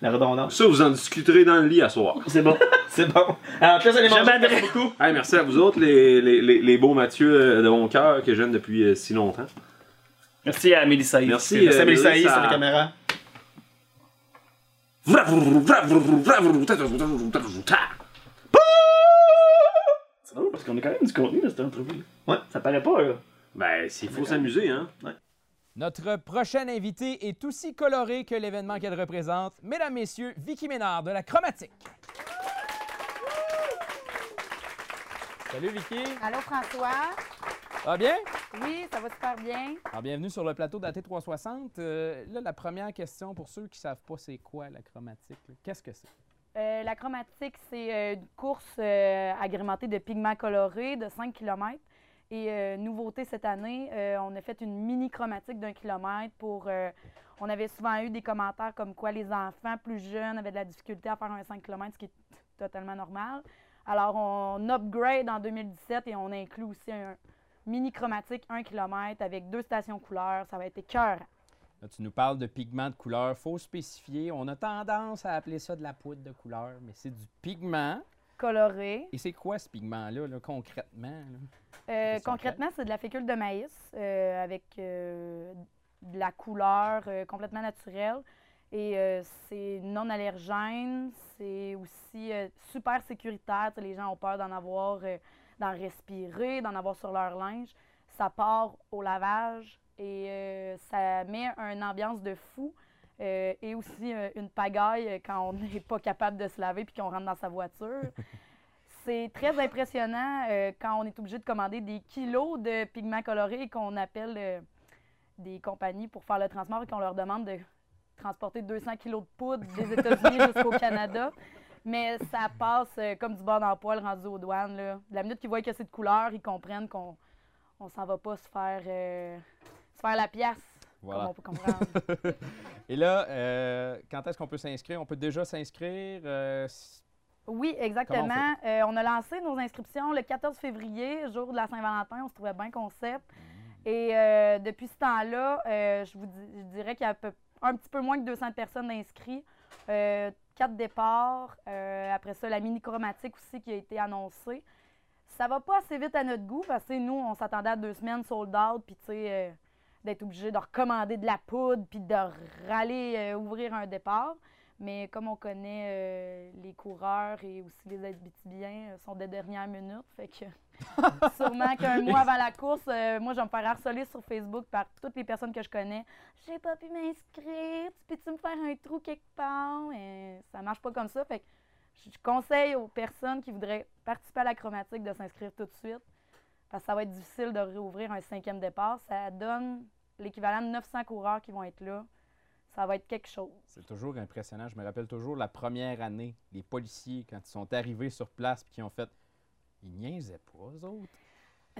La redondance. Ça, vous en discuterez dans le lit à soir. C'est bon. C'est bon. Alors, place à les manger. Merci beaucoup. Hey, merci à vous autres, les, les, les, les beaux Mathieu de mon cœur que j'aime depuis euh, si longtemps. Merci à Mélissa. Merci, merci à Mélissa sur la caméra. C'est drôle parce qu'on a quand même du contenu dans cette entrevue. Ouais, ça paraît pas, là. Ben, il faut s'amuser, hein. Ouais. Notre prochaine invitée est aussi colorée que l'événement qu'elle représente. Mesdames, messieurs, Vicky Ménard de la Chromatique. Salut, Vicky. Allô, François. Ça va bien? Oui, ça va super bien. Alors, bienvenue sur le plateau d'A T trois cent soixante. Euh, là, la première question, pour ceux qui ne savent pas c'est quoi la chromatique, qu'est-ce que c'est? Euh, la chromatique, c'est une course euh, agrémentée de pigments colorés de cinq kilomètres. Et euh, nouveauté cette année, euh, on a fait une mini chromatique d'un kilomètre pour... Euh, on avait souvent eu des commentaires comme quoi les enfants plus jeunes avaient de la difficulté à faire un cinq kilomètres, ce qui est totalement normal. Alors, on upgrade en deux mille dix-sept et on inclut aussi un mini chromatique un kilomètre avec deux stations couleurs. Ça va être écœurant. Là, tu nous parles de pigments de couleur. Il faut spécifier. On a tendance à appeler ça de la poudre de couleur, mais c'est du pigment coloré. Et c'est quoi ce pigment-là, là, concrètement? Là? Euh, concrètement, c'est de la fécule de maïs euh, avec euh, de la couleur euh, complètement naturelle. Et euh, c'est non allergène. C'est aussi euh, super sécuritaire. T'sais, les gens ont peur d'en avoir, euh, d'en respirer, d'en avoir sur leur linge. Ça part au lavage. Et euh, ça met une ambiance de fou euh, et aussi euh, une pagaille quand on n'est pas capable de se laver puis qu'on rentre dans sa voiture. C'est très impressionnant euh, quand on est obligé de commander des kilos de pigments colorés qu'on appelle euh, des compagnies pour faire le transport et qu'on leur demande de transporter deux cents kilos de poudre des États-Unis jusqu'au Canada. Mais ça passe euh, comme du beurre dans le poêle rendu aux douanes. Là. La minute qu'ils voient que c'est de couleur, ils comprennent qu'on ne s'en va pas se faire... Euh, faire la pièce, voilà. Comme on peut comprendre. Et là, euh, quand est-ce qu'on peut s'inscrire? On peut déjà s'inscrire? Euh, oui, exactement. On, euh, on a lancé nos inscriptions le quatorze février, jour de la Saint-Valentin. On se trouvait bien concept. Mm. Et euh, depuis ce temps-là, euh, je vous dis, je dirais qu'il y a peu, un petit peu moins que deux cents personnes inscrites. Euh, quatre départs. Euh, après ça, la mini-chromatique aussi qui a été annoncée. Ça va pas assez vite à notre goût parce que nous, on s'attendait à deux semaines sold out. Puis tu sais... Euh, d'être obligé de recommander de la poudre puis de râler euh, ouvrir un départ. Mais comme on connaît euh, les coureurs et aussi les Abitibiens, euh, sont des dernières minutes. Fait que sûrement qu'un mois avant la course, euh, moi, je vais me faire harceler sur Facebook par toutes les personnes que je connais. « J'ai pas pu m'inscrire, peux-tu me faire un trou quelque part? » Ça marche pas comme ça. Fait que je conseille aux personnes qui voudraient participer à la chromatique de s'inscrire tout de suite. Parce que ça va être difficile de réouvrir un cinquième départ. Ça donne l'équivalent de neuf cents coureurs qui vont être là. Ça va être quelque chose. C'est toujours impressionnant. Je me rappelle toujours la première année, les policiers, quand ils sont arrivés sur place et qu'ils ont fait... Ils niaisaient pas, eux autres.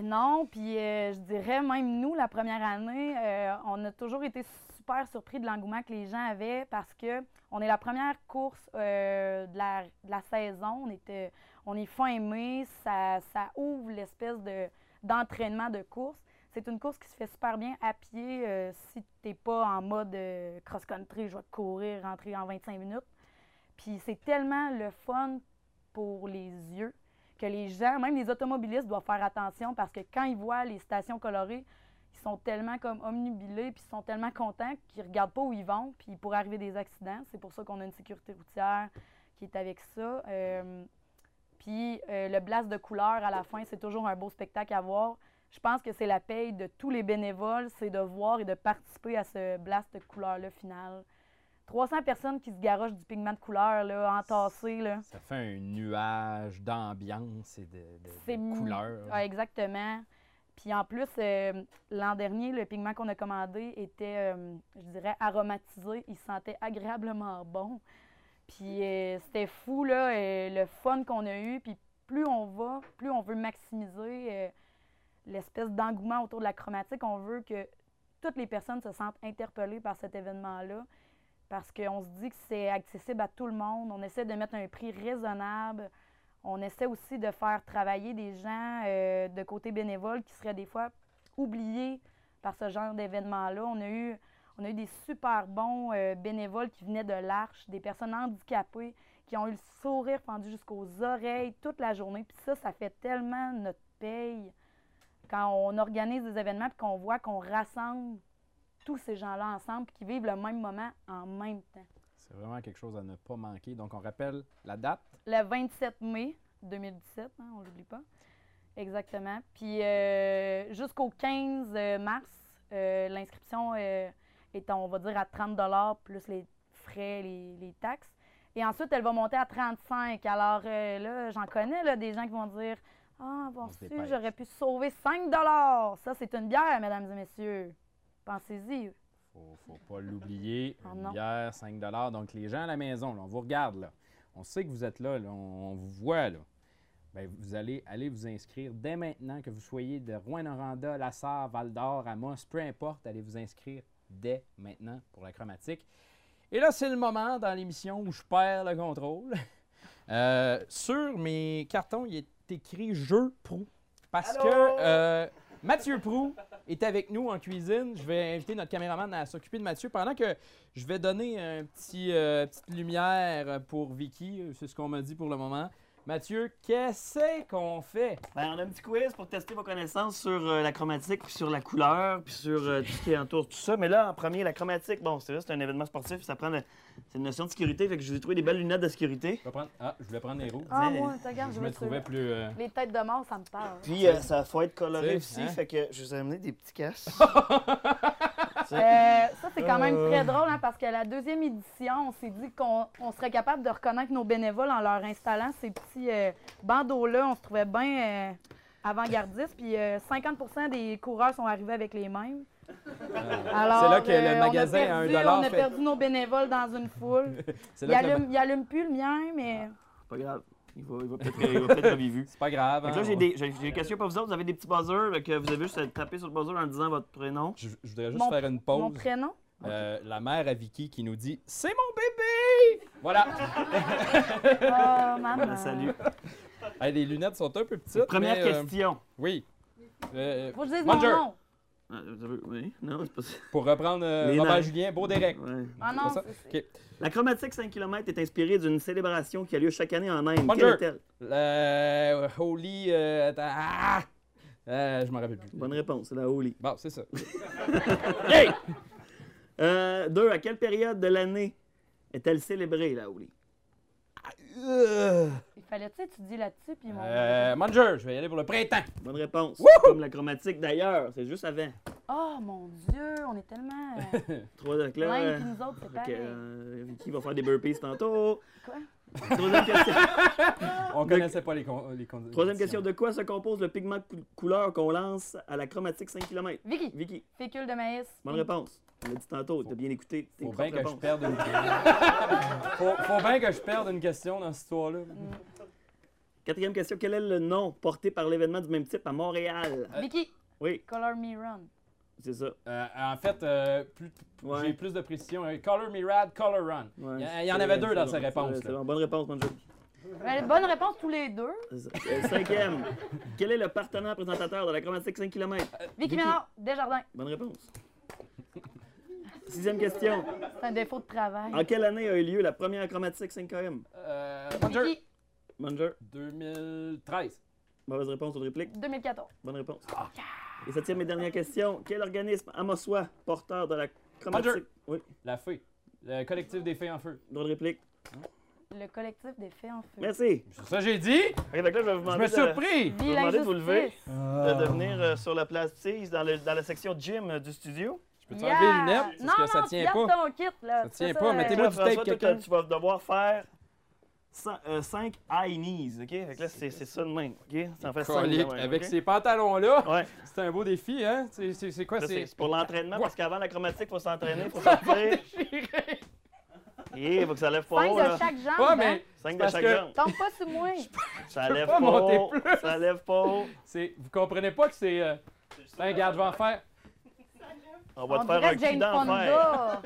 Non, puis euh, je dirais, même nous, la première année, euh, on a toujours été super surpris de l'engouement que les gens avaient parce que on est la première course euh, de, la, de la saison. On, était, on est fin mai, ça, ça ouvre l'espèce de... d'entraînement de course. C'est une course qui se fait super bien à pied euh, si tu n'es pas en mode euh, cross-country, je vais courir, rentrer en vingt-cinq minutes. Puis c'est tellement le fun pour les yeux que les gens, même les automobilistes, doivent faire attention parce que quand ils voient les stations colorées, ils sont tellement comme omnubilés puis ils sont tellement contents qu'ils ne regardent pas où ils vont puis il pourrait arriver des accidents. C'est pour ça qu'on a une sécurité routière qui est avec ça. Euh, Puis euh, le blast de couleurs à la fin, c'est toujours un beau spectacle à voir. Je pense que c'est la paye de tous les bénévoles, c'est de voir et de participer à ce blast de couleurs-là final. trois cents personnes qui se garochent du pigment de couleur, là, entassées. Là. Ça fait un nuage d'ambiance et de, de, de couleurs. Ah, exactement. Puis en plus, euh, l'an dernier, le pigment qu'on a commandé était, euh, je dirais, aromatisé. Il sentait agréablement bon. Puis euh, c'était fou, là, euh, le fun qu'on a eu. Puis plus on va, plus on veut maximiser euh, l'espèce d'engouement autour de la chromatique. On veut que toutes les personnes se sentent interpellées par cet événement-là parce qu'on se dit que c'est accessible à tout le monde. On essaie de mettre un prix raisonnable. On essaie aussi de faire travailler des gens euh, de côté bénévole qui seraient des fois oubliés par ce genre d'événement-là. On a eu... On a eu des super bons euh, bénévoles qui venaient de l'Arche, des personnes handicapées qui ont eu le sourire pendu jusqu'aux oreilles toute la journée. Puis ça, ça fait tellement notre paye. Quand on organise des événements et qu'on voit qu'on rassemble tous ces gens-là ensemble et qu'ils vivent le même moment en même temps. C'est vraiment quelque chose à ne pas manquer. Donc, on rappelle la date? Le vingt-sept mai deux mille dix-sept, hein, on ne l'oublie pas. Exactement. Puis euh, jusqu'au quinze mars, euh, l'inscription... Euh, est, on va dire, à trente dollars plus les frais, les, les taxes. Et ensuite, elle va monter à trente-cinq dollars. Alors euh, là, j'en connais là, des gens qui vont dire « Ah, bon, si, j'aurais pu sauver cinq dollars. Ça, c'est une bière, mesdames et messieurs. Pensez-y. » Faut, faut pas l'oublier. Une bière, cinq dollars. Donc, les gens à la maison, là, on vous regarde, là. on sait que vous êtes là, là on, on vous voit, là. Bien, vous allez aller vous inscrire dès maintenant, que vous soyez de Rouyn-Noranda, La Sarre, Val-d'Or, Amos, peu importe, allez vous inscrire dès maintenant pour la chromatique. Et là, c'est le moment dans l'émission où je perds le contrôle. Euh, sur mes cartons, il est écrit « Jeu Proulx » parce Allô? que euh, Mathieu Proulx est avec nous en cuisine. Je vais inviter notre caméraman à s'occuper de Mathieu pendant que je vais donner une petit, euh, petite lumière pour Vicky. C'est ce qu'on m'a dit pour le moment. Mathieu, qu'est-ce qu'on fait? Bien, on a un petit quiz pour tester vos connaissances sur euh, la chromatique, puis sur la couleur, puis sur euh, tout ce qui entoure tout ça. Mais là, en premier, la chromatique, bon, c'est vrai, c'est un événement sportif, ça prend le... c'est une notion de sécurité, fait que je vous ai trouvé des belles lunettes de sécurité. Je vais prendre... Ah, je voulais prendre les rouges. Ah, moi, t'as regardé, je, je me trouvais plus... Euh... Les têtes de mort, ça me parle. Puis, euh, ça faut être coloré aussi, hein? Fait que je vous ai amené des petits casques. Euh, ça, c'est quand même très drôle, hein, parce qu'à la deuxième édition, on s'est dit qu'on on serait capable de reconnaître nos bénévoles en leur installant ces petits euh, bandeaux-là. On se trouvait bien euh, avant-gardistes, puis euh, cinquante pour cent des coureurs sont arrivés avec les mêmes. Alors, c'est là que euh, le magasin on a perdu, à un dollar on a perdu fait... nos bénévoles dans une foule. Il n'allume ma... plus le mien, mais... Pas grave. Il va, va peut-être la vu. C'est pas grave. Hein? Là, j'ai des, des questions pour vous autres. Vous avez des petits buzzers que vous avez juste tapé sur le buzzer en disant votre prénom. Je, je voudrais juste mon, faire une pause. Mon prénom? Euh, okay. La mère à Vicky qui nous dit « C'est mon bébé! » Voilà. Oh, maman. Salut. Hey, les lunettes sont un peu petites. Première mais, euh, question. Oui. Euh, Faut que je dise mon nom. Oui, non, c'est pas ça. Pour reprendre euh, Robert-Julien, beau direct. Ouais. Ah non, c'est okay. La chromatique cinq kilomètres est inspirée d'une célébration qui a lieu chaque année en Inde. Quelle est-elle? La Holi... Euh, ah! euh, je m'en rappelle plus. Bonne réponse, c'est la Holi. Bon, c'est ça. Hey! euh, deux, à quelle période de l'année est-elle célébrée, la Holi? Euh... Il fallait, tu sais, tu dis là-dessus, puis mon... Euh, Manger, je vais y aller pour le printemps. Bonne réponse. Wouhou! Comme la chromatique d'ailleurs, c'est juste avant. Oh mon Dieu, on est tellement... Euh... Trois de clair. Même puis nous autres, c'est okay, euh, Vicky va faire des burpees tantôt. Quoi? Troisième question. On de... connaissait pas les... Con... les con... Troisième question, de quoi se compose le pigment de couleur qu'on lance à la chromatique cinq kilomètres? Vicky. Vicky. Fécule de maïs. Bonne réponse. On l'a dit tantôt, t'as bien écouté. Faut bien que je perde une question. Faut bien que je perde une question dans cette histoire-là. Quatrième question, quel est le nom porté par l'événement du même type à Montréal? Euh, Vicky! Oui. Color Me Run. C'est ça. Euh, en fait, euh, ouais. j'ai plus de précision. Color Me Rad, Color Run. Ouais, il y en avait deux dans sa réponse. C'est bon. Bonne réponse, mon jeu. Ben, bonne réponse tous les deux. Euh, cinquième, quel est le partenaire présentateur de la chromatique cinq kilomètres? Euh, Vicky Ménard, Desjardins. Bonne réponse. Sixième question. C'est un défaut de travail. En quelle année a eu lieu la première chromatique cinq K M? Euh, Manger. Manger. deux mille treize. Mauvaise réponse, autre réplique. deux mille quatorze. Bonne réponse. Oh, yeah. Et septième et dernière question. Quel organisme amosois porteur de la chromatique? Manger. Oui. La fée. Le collectif des fées en feu. Bonne réplique. Le collectif des fées en feu. Merci. C'est ça que j'ai dit. Okay, donc là, je vais vous demander je me de, surpris. De, je vais vous demander de vous lever, oh. de venir euh, sur la place dans, le, dans la section gym euh, du studio. Je peux yeah. enlever les lunettes, parce non, que ça non, tient pas. Ton kit, là. Ça tient ça, pas, mettez-moi du tape quelqu'un. Tu vas devoir faire cinq high knees, OK? Fait que là, c'est ça de même, OK? Ça en fait cinq de même, avec okay? ces pantalons-là, ouais. C'est un beau défi, hein? C'est quoi? C'est pour l'entraînement, parce qu'avant la chromatique, il faut s'entraîner, il faut sortir. Il faut que ça lève pas haut, là. cinq de chaque jambe, hein? cinq de chaque jambe. Tombe pas sous moi. Ça lève pas haut, ça lève pas haut. Vous comprenez pas que c'est... Ben, regarde, je vais en faire... On va on te faire un cul d'enfer.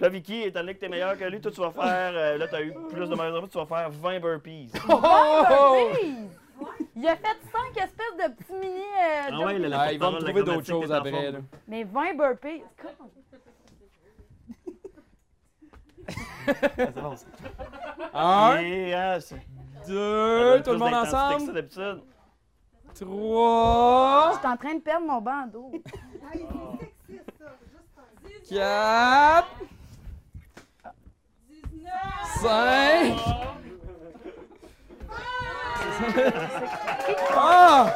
Là, Vicky, étant donné que t'es meilleur que lui, toi, tu vas faire... Euh, là, t'as eu plus de mauvaises, tu vas faire vingt burpees. Oh! vingt burpees! Il a fait cinq espèces de petits mini... Euh, ah ouais, là, là, ils vont trouver d'autres choses après. Là. Mais vingt burpees, c'est bon, ça. Un, Et, euh, deux, tout le monde ensemble. D'habitude. trois... Je suis en train de perdre mon bandeau. quatre... dix-neuf... cinq... Ah!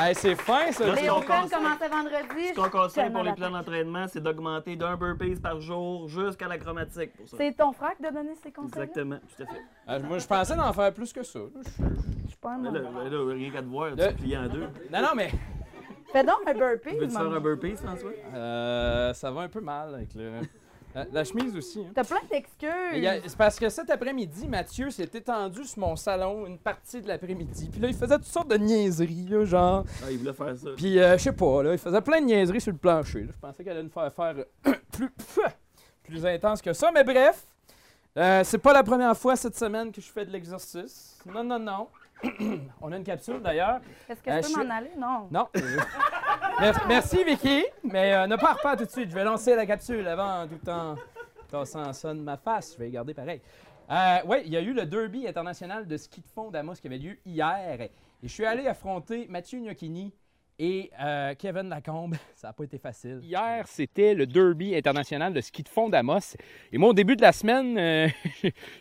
Hey, c'est fin, ça! Les Open commençaient vendredi. Ce qu'on conseille pour les plans d'entraînement, c'est d'augmenter d'un burpees par jour jusqu'à la chromatique. C'est ton frère qui a donné ces conseils? Exactement, tout à fait. Euh, moi, je pensais d'en faire plus que ça. Je suis pas un là, là, rien qu'à te voir, tu te plies en deux. Non, non, mais. Fais donc un burpee. Veux-tu faire un burpee, François? Euh, ça va un peu mal avec le. Euh, la chemise aussi. Hein. T'as plein d'excuses. C'est parce que cet après-midi, Mathieu s'est étendu sur mon salon une partie de l'après-midi. Puis là, il faisait toutes sortes de niaiseries, là, genre. Ah, il voulait faire ça. Puis, euh, je sais pas, là, il faisait plein de niaiseries sur le plancher. Là. Je pensais qu'elle allait nous faire faire plus, plus intense que ça. Mais bref, euh, c'est pas la première fois cette semaine que je fais de l'exercice. Non, non, non. On a une capsule, d'ailleurs. Est-ce que euh, je peux m'en aller? Non. Non. Merci, Vicky. Mais euh, ne pars pas tout de suite. Je vais lancer la capsule avant, tout en tassant sonne ma face. Je vais garder pareil. Euh, oui, il y a eu le derby international de ski de fond d'Amos qui avait lieu hier. Et je suis allé affronter Mathieu Gnocchini et euh, Kevin Lacombe. Ça n'a pas été facile. Hier, c'était le derby international de ski de fond d'Amos. Et moi, au début de la semaine, euh,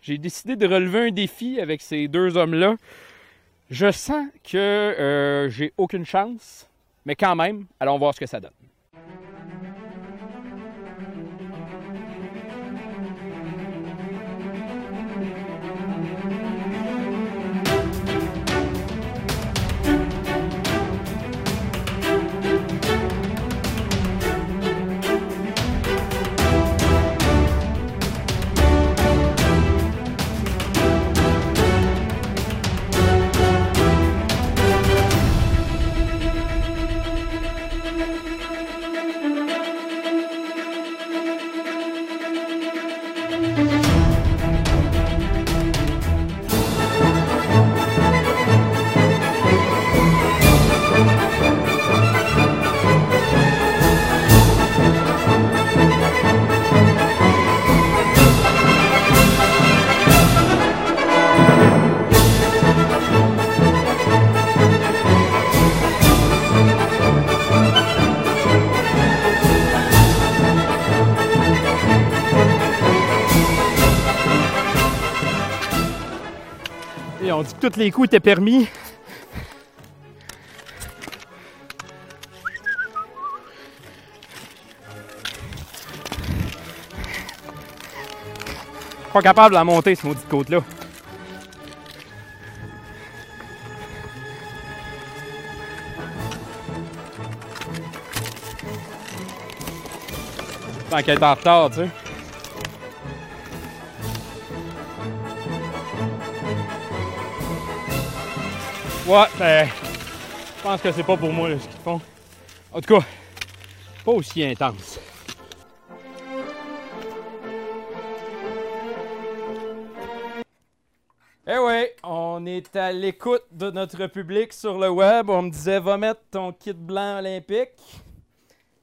j'ai décidé de relever un défi avec ces deux hommes-là. Je sens que euh, j'ai aucune chance, mais quand même, allons voir ce que ça donne. On dit que tous les coups étaient permis. Pas capable de la monter, ce maudit côte-là. Tant qu'elle est en retard, tu sais. Ouais, ben, je pense que c'est pas pour moi, là, ce qu'ils font. En tout cas, pas aussi intense. Eh ouais, on est à l'écoute de notre public sur le web. On me disait, va mettre ton kit blanc olympique.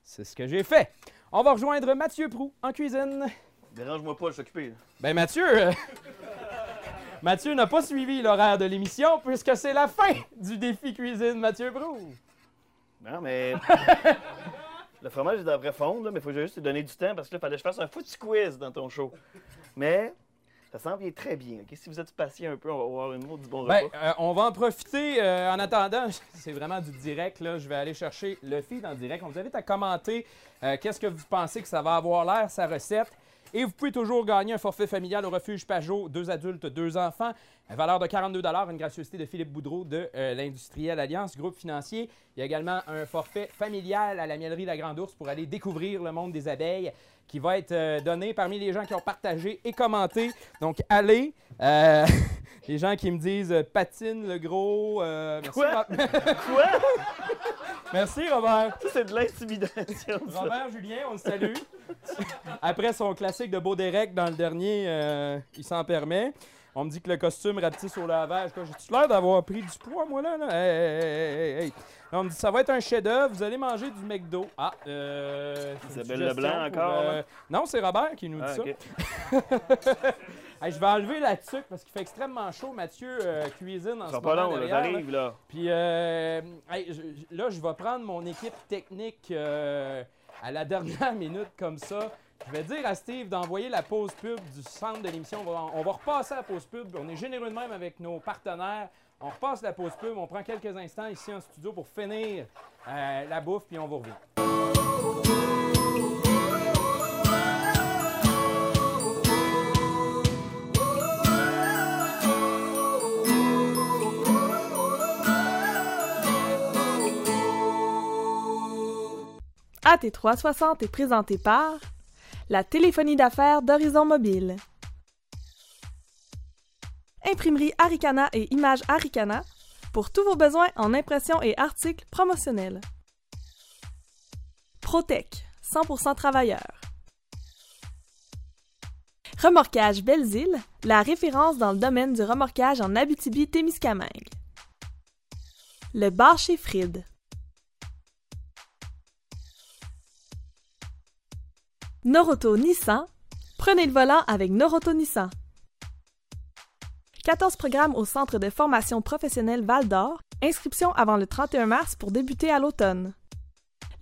C'est ce que j'ai fait. On va rejoindre Mathieu Proulx en cuisine. Dérange-moi pas, je suis occupé. Ben, Mathieu... Euh... Mathieu n'a pas suivi l'horaire de l'émission puisque c'est la fin du défi cuisine Mathieu Proulx. Non, mais... le fromage il devrait fondre, là, mais il faut juste te donner du temps parce que là, il fallait que je fasse un foutu quiz dans ton show. Mais ça s'en vient très bien. Okay? Si vous êtes patient un peu, on va avoir une autre du bon ben, repas. Euh, on va en profiter euh, en attendant. C'est vraiment du direct. Là. Je vais aller chercher le feed en direct. On vous invite à commenter euh, qu'est-ce que vous pensez que ça va avoir l'air, sa recette. Et vous pouvez toujours gagner un forfait familial au refuge Pageau, deux adultes, deux enfants, valeur de quarante-deux dollars, une gracieuseté de Philippe Boudreau de euh, l'Industriel Alliance, groupe financier. Il y a également un forfait familial à la Miellerie de la Grande Ourse pour aller découvrir le monde des abeilles qui va être euh, donné parmi les gens qui ont partagé et commenté. Donc, allez, euh, les gens qui me disent « patine le gros euh, ». Quoi? Merci, quoi? Merci, Robert. C'est de l'intimidation. Robert-Julien, on le salue. Après son classique de Baudérec dans le dernier, euh, il s'en permet. On me dit que le costume rapetisse au lavage. J'ai-tu l'air d'avoir pris du poids, moi, là? là? Hey, hey, hey, hey. Là, on me dit ça va être un chef-d'œuvre. Vous allez manger du McDo. Ah, euh. Isabelle Leblanc pour, encore? Euh... Non, c'est Robert qui nous dit ah, okay. ça. Hey, je vais enlever la tuque parce qu'il fait extrêmement chaud. Mathieu euh, cuisine en ça ce pas moment long, derrière, là, t'arrives, là. Puis euh, hey, je, là, je vais prendre mon équipe technique euh, à la dernière minute comme ça. Je vais dire à Steve d'envoyer la pause pub du centre de l'émission. On va, on va repasser à la pause pub. On est généreux de même avec nos partenaires. On repasse la pause pub. On prend quelques instants ici en studio pour finir euh, la bouffe, puis on vous revient. A T trois soixante est présenté par la téléphonie d'affaires d'Horizon Mobile. Imprimerie Arikana et images Arikana pour tous vos besoins en impressions et articles promotionnels. Protec, cent pour cent travailleurs. Remorquage Belle-Île, la référence dans le domaine du remorquage en Abitibi-Témiscamingue. Le bar chez Fried. Norauto Nissan, prenez le volant avec Norauto Nissan. quatorze programmes au Centre de formation professionnelle Val-d'Or, inscription avant le trente et un mars pour débuter à l'automne.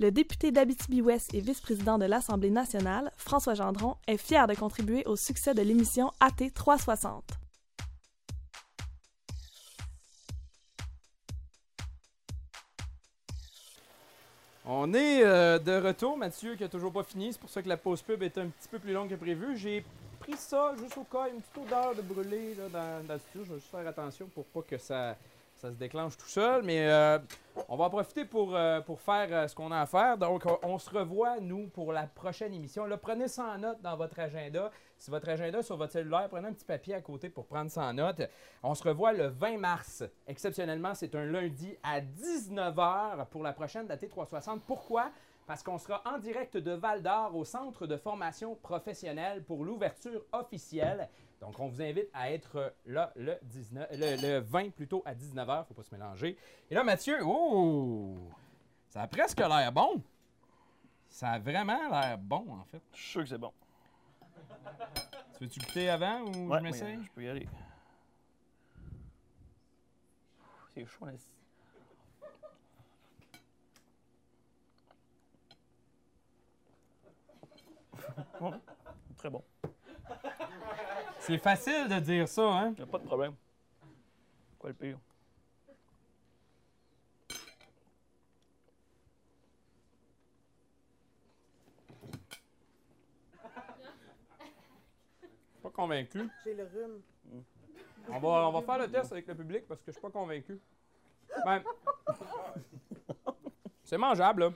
Le député d'Abitibi-Ouest et vice-président de l'Assemblée nationale, François Gendron, est fier de contribuer au succès de l'émission A T trois cent soixante. On est euh, de retour, Mathieu, qui n'a toujours pas fini. C'est pour ça que la pause pub est un petit peu plus longue que prévu. J'ai pris ça juste au cas, une petite odeur de brûlé là, dans, dans le studio. Je vais juste faire attention pour pas que ça... ça se déclenche tout seul, mais euh, on va en profiter pour, euh, pour faire euh, ce qu'on a à faire. Donc, on se revoit, nous, pour la prochaine émission. Là, prenez ça en note dans votre agenda. Si votre agenda sur votre cellulaire, prenez un petit papier à côté pour prendre ça en note. On se revoit le vingt mars. Exceptionnellement, c'est un lundi à dix-neuf heures pour la prochaine de la T trois cent soixante. Pourquoi? Parce qu'on sera en direct de Val-d'Or au Centre de formation professionnelle pour l'ouverture officielle. Donc, on vous invite à être là le, dix-neuf, le, le vingt plutôt à dix-neuf heures. Il ne faut pas se mélanger. Et là, Mathieu, oh! Ça a presque l'air bon. Ça a vraiment l'air bon, en fait. Je suis sûr que c'est bon. Tu veux-tu goûter avant ou ouais, je m'essaye? Je peux y aller. C'est chaud, là. Hum, très bon. C'est facile de dire ça, hein? Y a pas de problème. Quoi le pire? Pas convaincu. J'ai le rhume. On va, on va faire le test avec le public parce que je suis pas convaincu. Ben, c'est mangeable, là.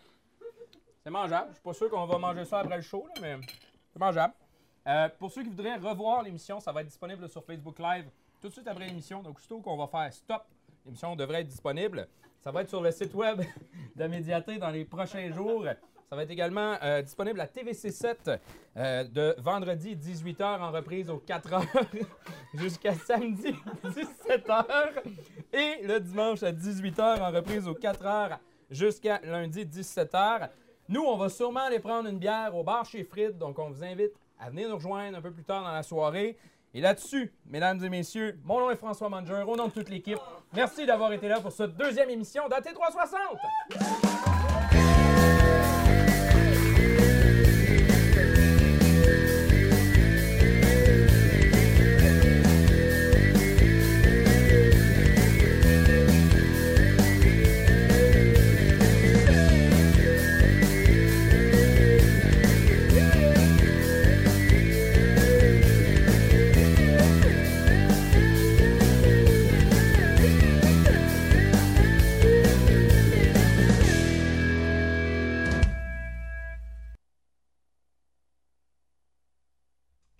C'est mangeable. Je suis pas sûr qu'on va manger ça après le show, là, mais c'est mangeable. Euh, pour ceux qui voudraient revoir l'émission, ça va être disponible sur Facebook Live tout de suite après l'émission. Donc, aussitôt qu'on va faire stop, l'émission devrait être disponible. Ça va être sur le site web de Médiathé dans les prochains jours. Ça va être également euh, disponible à T V C sept euh, de vendredi dix-huit heures en reprise aux quatre heures jusqu'à samedi dix-sept heures et le dimanche à dix-huit heures en reprise aux quatre heures jusqu'à lundi dix-sept heures. Nous, on va sûrement aller prendre une bière au bar chez Fried, donc on vous invite à venir nous rejoindre un peu plus tard dans la soirée. Et là-dessus, mesdames et messieurs, mon nom est François Manger, au nom de toute l'équipe. Merci d'avoir été là pour cette deuxième émission d'A T trois cent soixante.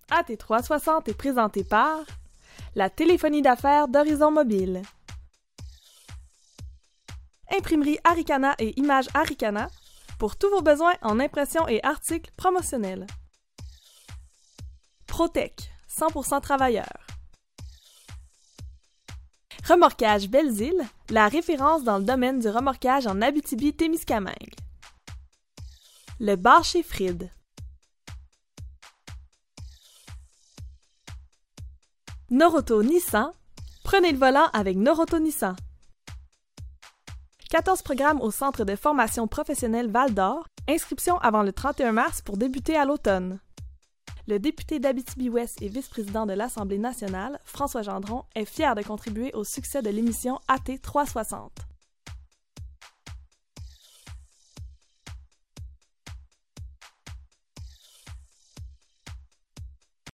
A T trois cent soixante est présenté par la téléphonie d'affaires d'Horizon Mobile. Imprimerie Arikana et images Arikana pour tous vos besoins en impressions et articles promotionnels. Protec, cent pour cent travailleurs. Remorquage Belle-Île, la référence dans le domaine du remorquage en Abitibi-Témiscamingue. Le bar chez Fried. Norauto Nissan, prenez le volant avec Norauto Nissan. quatorze programmes au Centre de formation professionnelle Val-d'Or, inscription avant le trente et un mars pour débuter à l'automne. Le député d'Abitibi-Ouest et vice-président de l'Assemblée nationale, François Gendron, est fier de contribuer au succès de l'émission A T trois cent soixante.